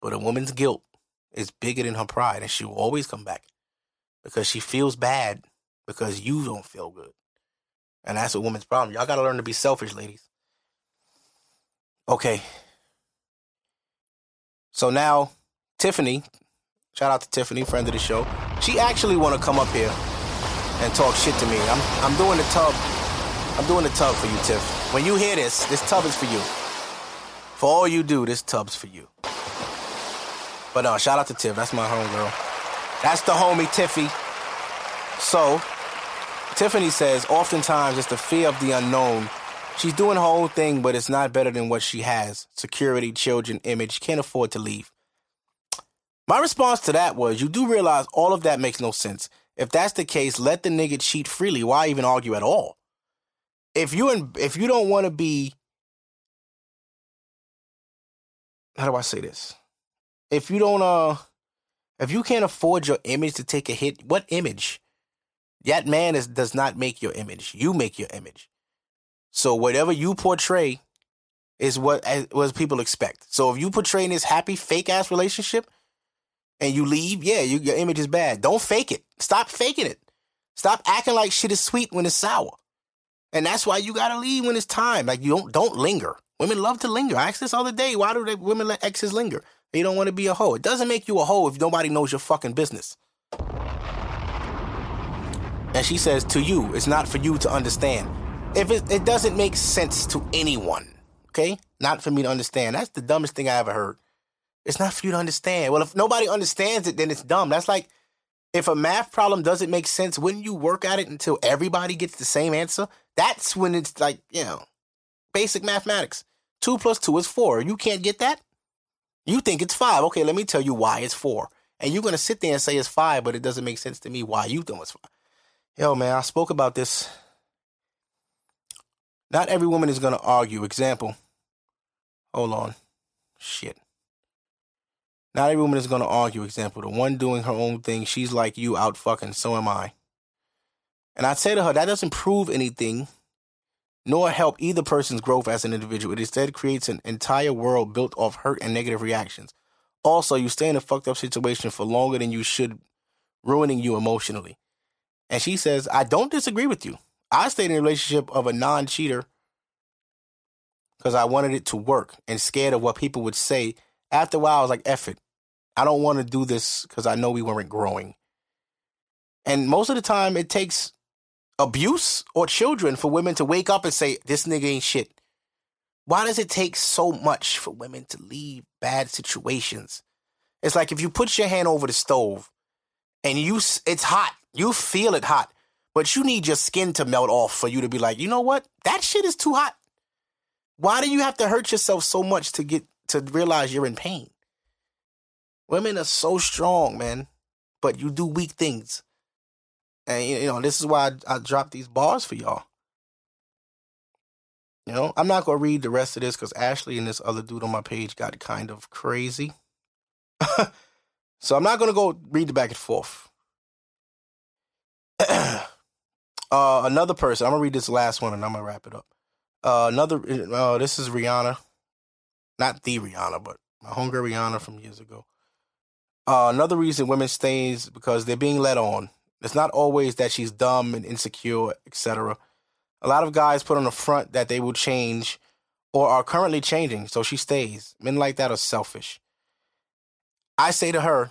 But a woman's guilt is bigger than her pride, and she will always come back because she feels bad because you don't feel good. And that's a woman's problem. Y'all got to learn to be selfish, ladies. Okay. So now, Tiffany, shout out to Tiffany, friend of the show. She actually want to come up here and talk shit to me. I'm I'm doing the tub. I'm doing the tub for you, Tiff. When you hear this, this tub is for you. For all you do, this tub's for you. But no, shout out to Tiff. That's my homegirl. That's the homie, Tiffy. So, Tiffany says, oftentimes it's the fear of the unknown. She's doing her own thing, but it's not better than what she has. Security, children, image, can't afford to leave. My response to that was, you do realize all of that makes no sense. If that's the case, let the nigga cheat freely. Why even argue at all? If you in, if you don't want to be... How do I say this? If you don't... uh, if you can't afford your image to take a hit, what image? That man is, does not make your image. You make your image. So whatever you portray is what, what people expect. So if you portray this happy, fake-ass relationship and you leave, yeah, you, your image is bad. Don't fake it. Stop faking it. Stop acting like shit is sweet when it's sour. And that's why you got to leave when it's time. Like, you don't don't linger. Women love to linger. I asked this other day. Why do they, women let exes linger? They don't want to be a hoe. It doesn't make you a hoe if nobody knows your fucking business. And she says, to you, it's not for you to understand. If it, it doesn't make sense to anyone, okay? Not for me to understand. That's the dumbest thing I ever heard. It's not for you to understand. Well, if nobody understands it, then it's dumb. That's like, if a math problem doesn't make sense, wouldn't you work at it until everybody gets the same answer? That's when it's like, you know, basic mathematics. Two plus two is four. You can't get that? You think it's five. Okay, let me tell you why it's four. And you're going to sit there and say it's five, but it doesn't make sense to me why you think it's five. Yo, man, I spoke about this. Not every woman is going to argue. Example. Hold on. Shit. Not every woman is going to argue. Example. The one doing her own thing, she's like you, out fucking, so am I. And I say to her, that doesn't prove anything, nor help either person's growth as an individual. It instead creates an entire world built off hurt and negative reactions. Also, you stay in a fucked up situation for longer than you should, ruining you emotionally. And she says, I don't disagree with you. I stayed in a relationship of a non-cheater because I wanted it to work and scared of what people would say. After a while, I was like, F it. I don't want to do this because I know we weren't growing. And most of the time, it takes abuse or children for women to wake up and say, this nigga ain't shit. Why does it take so much for women to leave bad situations? It's like if you put your hand over the stove and you it's hot, you feel it hot, but you need your skin to melt off for you to be like, you know what? That shit is too hot. Why do you have to hurt yourself so much to get to realize you're in pain? Women are so strong, man, but you do weak things. And, you know, this is why I, I dropped these bars for y'all. You know, I'm not going to read the rest of this because Ashley and this other dude on my page got kind of crazy. So I'm not going to go read the back and forth. uh, another person, I'm going to read this last one and I'm going to wrap it up. Uh, another, uh, this is Rihanna. Not the Rihanna, but my homegirl Rihanna from years ago. Uh, another reason women stay is because they're being led on. It's not always that she's dumb and insecure, et cetera. A lot of guys put on the front that they will change or are currently changing, so she stays. Men like that are selfish. I say to her,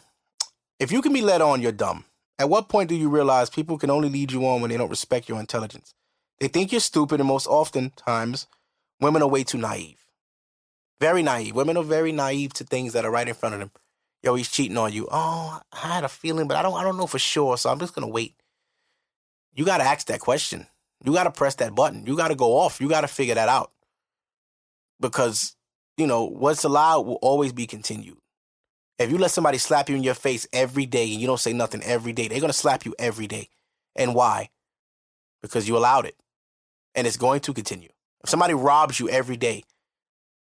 if you can be led on, you're dumb. At what point do you realize people can only lead you on when they don't respect your intelligence? They think you're stupid, and most oftentimes, women are way too naive. Very naive. Women are very naive to things that are right in front of them. Yo, he's cheating on you. Oh, I had a feeling, but I don't I don't know for sure, so I'm just going to wait. You got to ask that question. You got to press that button. You got to go off. You got to figure that out. Because, you know, what's allowed will always be continued. If you let somebody slap you in your face every day and you don't say nothing every day, they're going to slap you every day. And why? Because you allowed it. And it's going to continue. If somebody robs you every day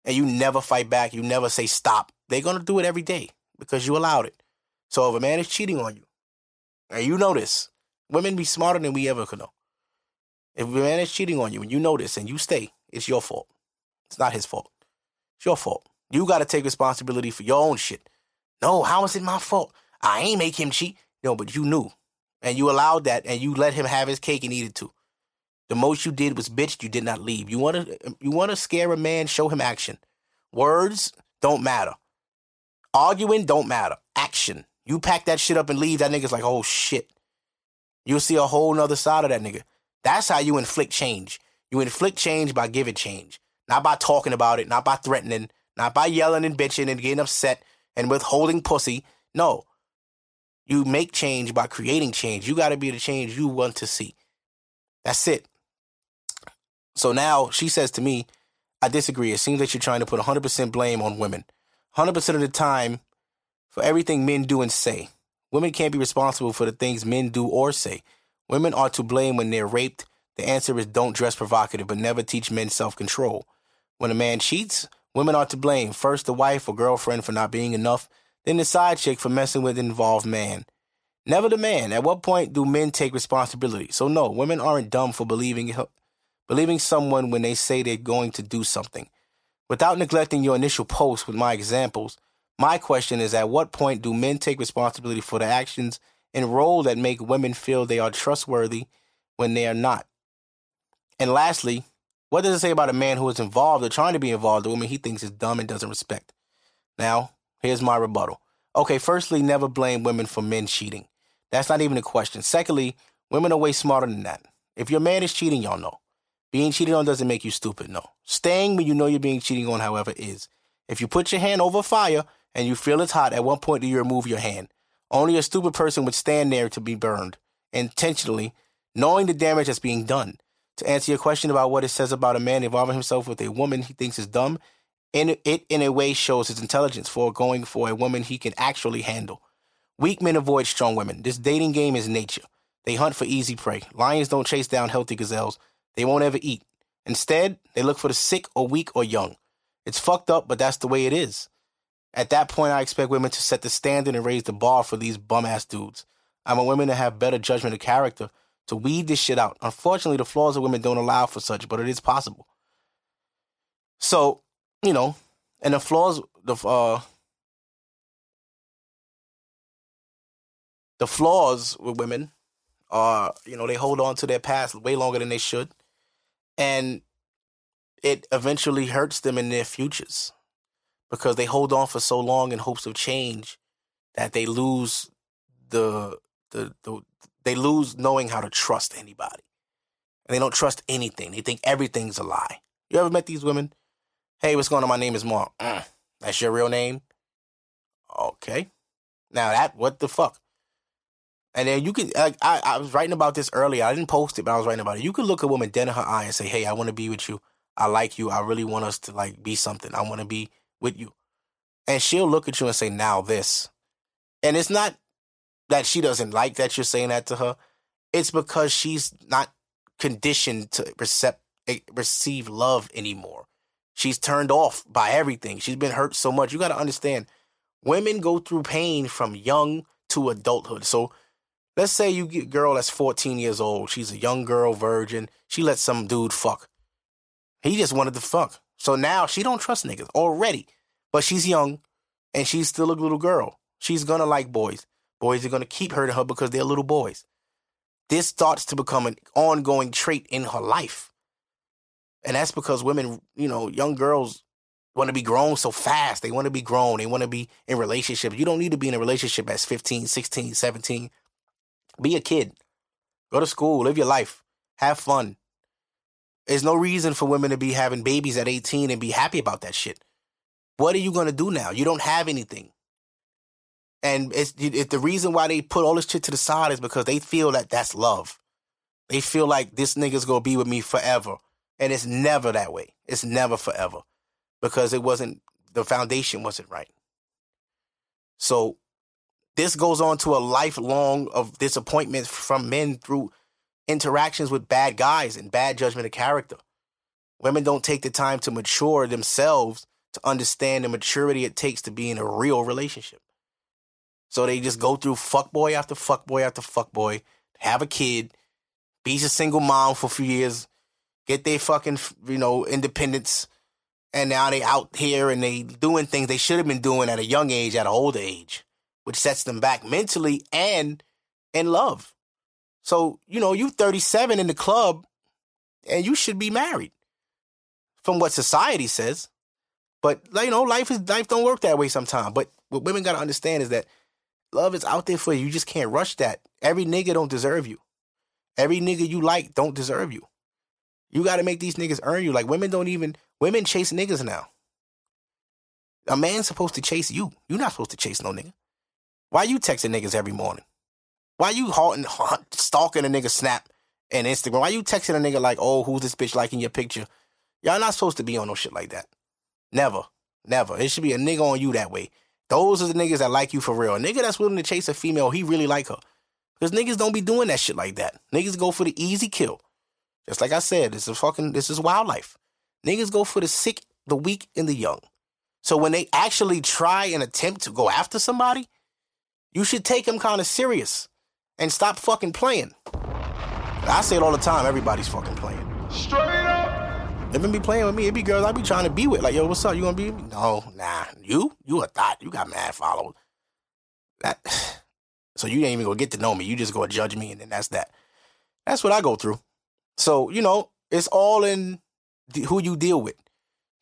and you never fight back, you never say stop, they're going to do it every day because you allowed it. So if a man is cheating on you, Hey, you know this. Women be smarter than we ever could know. If a man is cheating on you and you know this and you stay, it's your fault. It's not his fault. It's your fault. You got to take responsibility for your own shit. No, how is it my fault? I ain't make him cheat. No, but you knew. And you allowed that and you let him have his cake and eat it too. The most you did was bitch. You did not leave. You want to you want to scare a man, show him action. Words don't matter. Arguing don't matter. Action. You pack that shit up and leave, that nigga's like, oh shit. You'll see a whole nother side of that nigga. That's how you inflict change. You inflict change by giving change. Not by talking about it, not by threatening, not by yelling and bitching and getting upset and withholding pussy. No. You make change by creating change. You got to be the change you want to see. That's it. So now she says to me, I disagree. It seems like you're trying to put one hundred percent blame on women. one hundred percent of the time for everything men do and say. Women can't be responsible for the things men do or say. Women are to blame when they're raped. The answer is don't dress provocative, but never teach men self-control. When a man cheats, women are to blame. First the wife or girlfriend for not being enough, then the side chick for messing with an involved man. Never the man. At what point do men take responsibility? So no, women aren't dumb for believing believing someone when they say they're going to do something. Without neglecting your initial post with my examples, my question is, at what point do men take responsibility for the actions and role that make women feel they are trustworthy when they are not? And lastly, what does it say about a man who is involved or trying to be involved with a woman he thinks is dumb and doesn't respect? Now, here's my rebuttal. Okay, firstly, never blame women for men cheating. That's not even a question. Secondly, women are way smarter than that. If your man is cheating, y'all know. Being cheated on doesn't make you stupid, no. Staying when you know you're being cheated on, however, is. If you put your hand over fire and you feel it's hot, at one point do you remove your hand? Only a stupid person would stand there to be burned, intentionally, knowing the damage that's being done. To answer your question about what it says about a man involving himself with a woman he thinks is dumb, and it in a way shows his intelligence for going for a woman he can actually handle. Weak men avoid strong women. This dating game is nature. They hunt for easy prey. Lions don't chase down healthy gazelles. They won't ever eat. Instead, they look for the sick or weak or young. It's fucked up, but that's the way it is. At that point, I expect women to set the standard and raise the bar for these bum-ass dudes. I want women to have better judgment of character to weed this shit out. Unfortunately, the flaws of women don't allow for such, but it is possible. So, you know, and the flaws, the uh, the flaws with women are, you know, they hold on to their past way longer than they should, and it eventually hurts them in their futures. Because they hold on for so long in hopes of change that they lose the, the the they lose knowing how to trust anybody. And they don't trust anything. They think everything's a lie. You ever met these women? Hey, what's going on? My name is Mark. Mm, that's your real name? Okay. Now that, what the fuck? And then you can, like, I, I was writing about this earlier. I didn't post it, but I was writing about it. You can look a woman dead in her eye and say, hey, I want to be with you. I like you. I really want us to, like, be something. I want to be with you. And she'll look at you and say, now this. And it's not that she doesn't like that you're saying that to her. It's because she's not conditioned to recept, receive love anymore. She's turned off by everything. She's been hurt so much. You got to understand, women go through pain from young to adulthood. So let's say you get a girl that's fourteen years old. She's a young girl, virgin. She lets some dude fuck. He just wanted to fuck. So now she don't trust niggas already, but she's young and she's still a little girl. She's going to like boys. Boys are going to keep hurting her because they're little boys. This starts to become an ongoing trait in her life. And that's because women, you know, young girls want to be grown so fast. They want to be grown. They want to be in relationships. You don't need to be in a relationship at fifteen, sixteen, seventeen. Be a kid. Go to school. Live your life. Have fun. There's no reason for women to be having babies at eighteen and be happy about that shit. What are you going to do now? You don't have anything. And it's, it's the reason why they put all this shit to the side is because they feel that that's love. They feel like this nigga's going to be with me forever. And it's never that way. It's never forever. Because it wasn't, the foundation wasn't right. So this goes on to a lifelong of disappointments from men through interactions with bad guys and bad judgment of character. Women don't take the time to mature themselves to understand the maturity it takes to be in a real relationship. So they just go through fuckboy after fuckboy after fuckboy, have a kid, be a single mom for a few years, get their fucking, you know, independence, and now they out here and they doing things they should have been doing at a young age, at an older age, which sets them back mentally and in love. So, you know, you thirty-seven in the club and you should be married from what society says. But, you know, life is life don't work that way sometimes. But what women got to understand is that love is out there for you. You just can't rush that. Every nigga don't deserve you. Every nigga you like don't deserve you. You got to make these niggas earn you. Like, women don't even, women chase niggas now. A man's supposed to chase you. You're not supposed to chase no nigga. Why you texting niggas every morning? Why you haunting, haunt, stalking a nigga Snap and Instagram? Why you texting a nigga like, oh, who's this bitch liking your picture? Y'all not supposed to be on no shit like that. Never. Never. It should be a nigga on you that way. Those are the niggas that like you for real. A nigga that's willing to chase a female, he really like her. Because niggas don't be doing that shit like that. Niggas go for the easy kill. Just like I said, this is fucking, this is wildlife. Niggas go for the sick, the weak, and the young. So when they actually try and attempt to go after somebody, you should take them kind of serious and stop fucking playing. I say it all the time, everybody's fucking playing. Straight up. They be playing with me. It be girls I be trying to be with. Like, yo, what's up? You gonna be with me? No, nah. You? You a thot. You got mad followers. That. So you ain't even gonna get to know me. You just gonna judge me, and then that's that. That's what I go through. So, you know, it's all in who you deal with.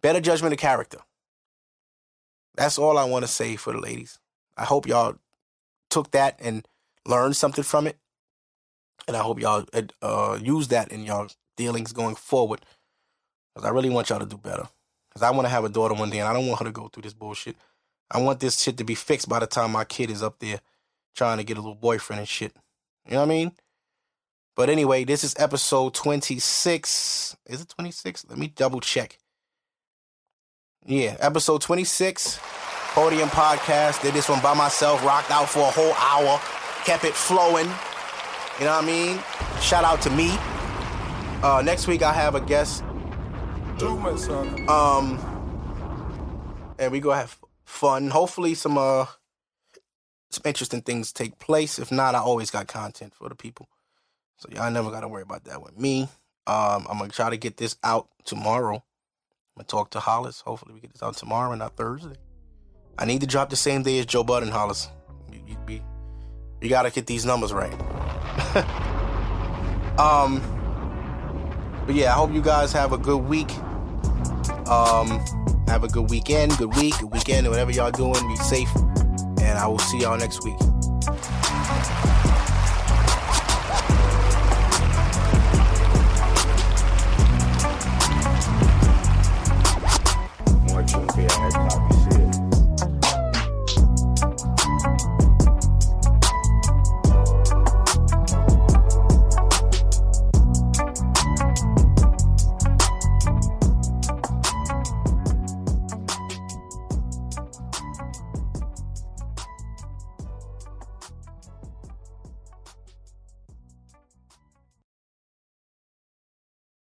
Better judgment of character. That's all I want to say for the ladies. I hope y'all took that and learned something from it. And I hope y'all uh, use that in y'all dealings going forward. Because I really want y'all to do better. Because I want to have a daughter one day, and I don't want her to go through this bullshit. I want this shit to be fixed by the time my kid is up there trying to get a little boyfriend and shit. You know what I mean? But anyway, this is episode twenty-six. Is it twenty-six? Let me double check. Yeah, episode twenty-six, Podium Podcast. Did this one by myself, rocked out for a whole hour, kept it flowing. You know what I mean? Shout out to me. Uh, next week, I have a guest. Um, and we go have fun. Hopefully, some, uh, some interesting things take place. If not, I always got content for the people. So y'all never got to worry about that with me. Um, I'm going to try to get this out tomorrow. I'm going to talk to Hollis. Hopefully we get this out tomorrow and not Thursday. I need to drop the same day as Joe Budden, Hollis. You, you, you, you got to get these numbers right. um, but yeah, I hope you guys have a good week. Um, have a good weekend, good week, good weekend, whatever y'all doing. Be safe. And I will see y'all next week.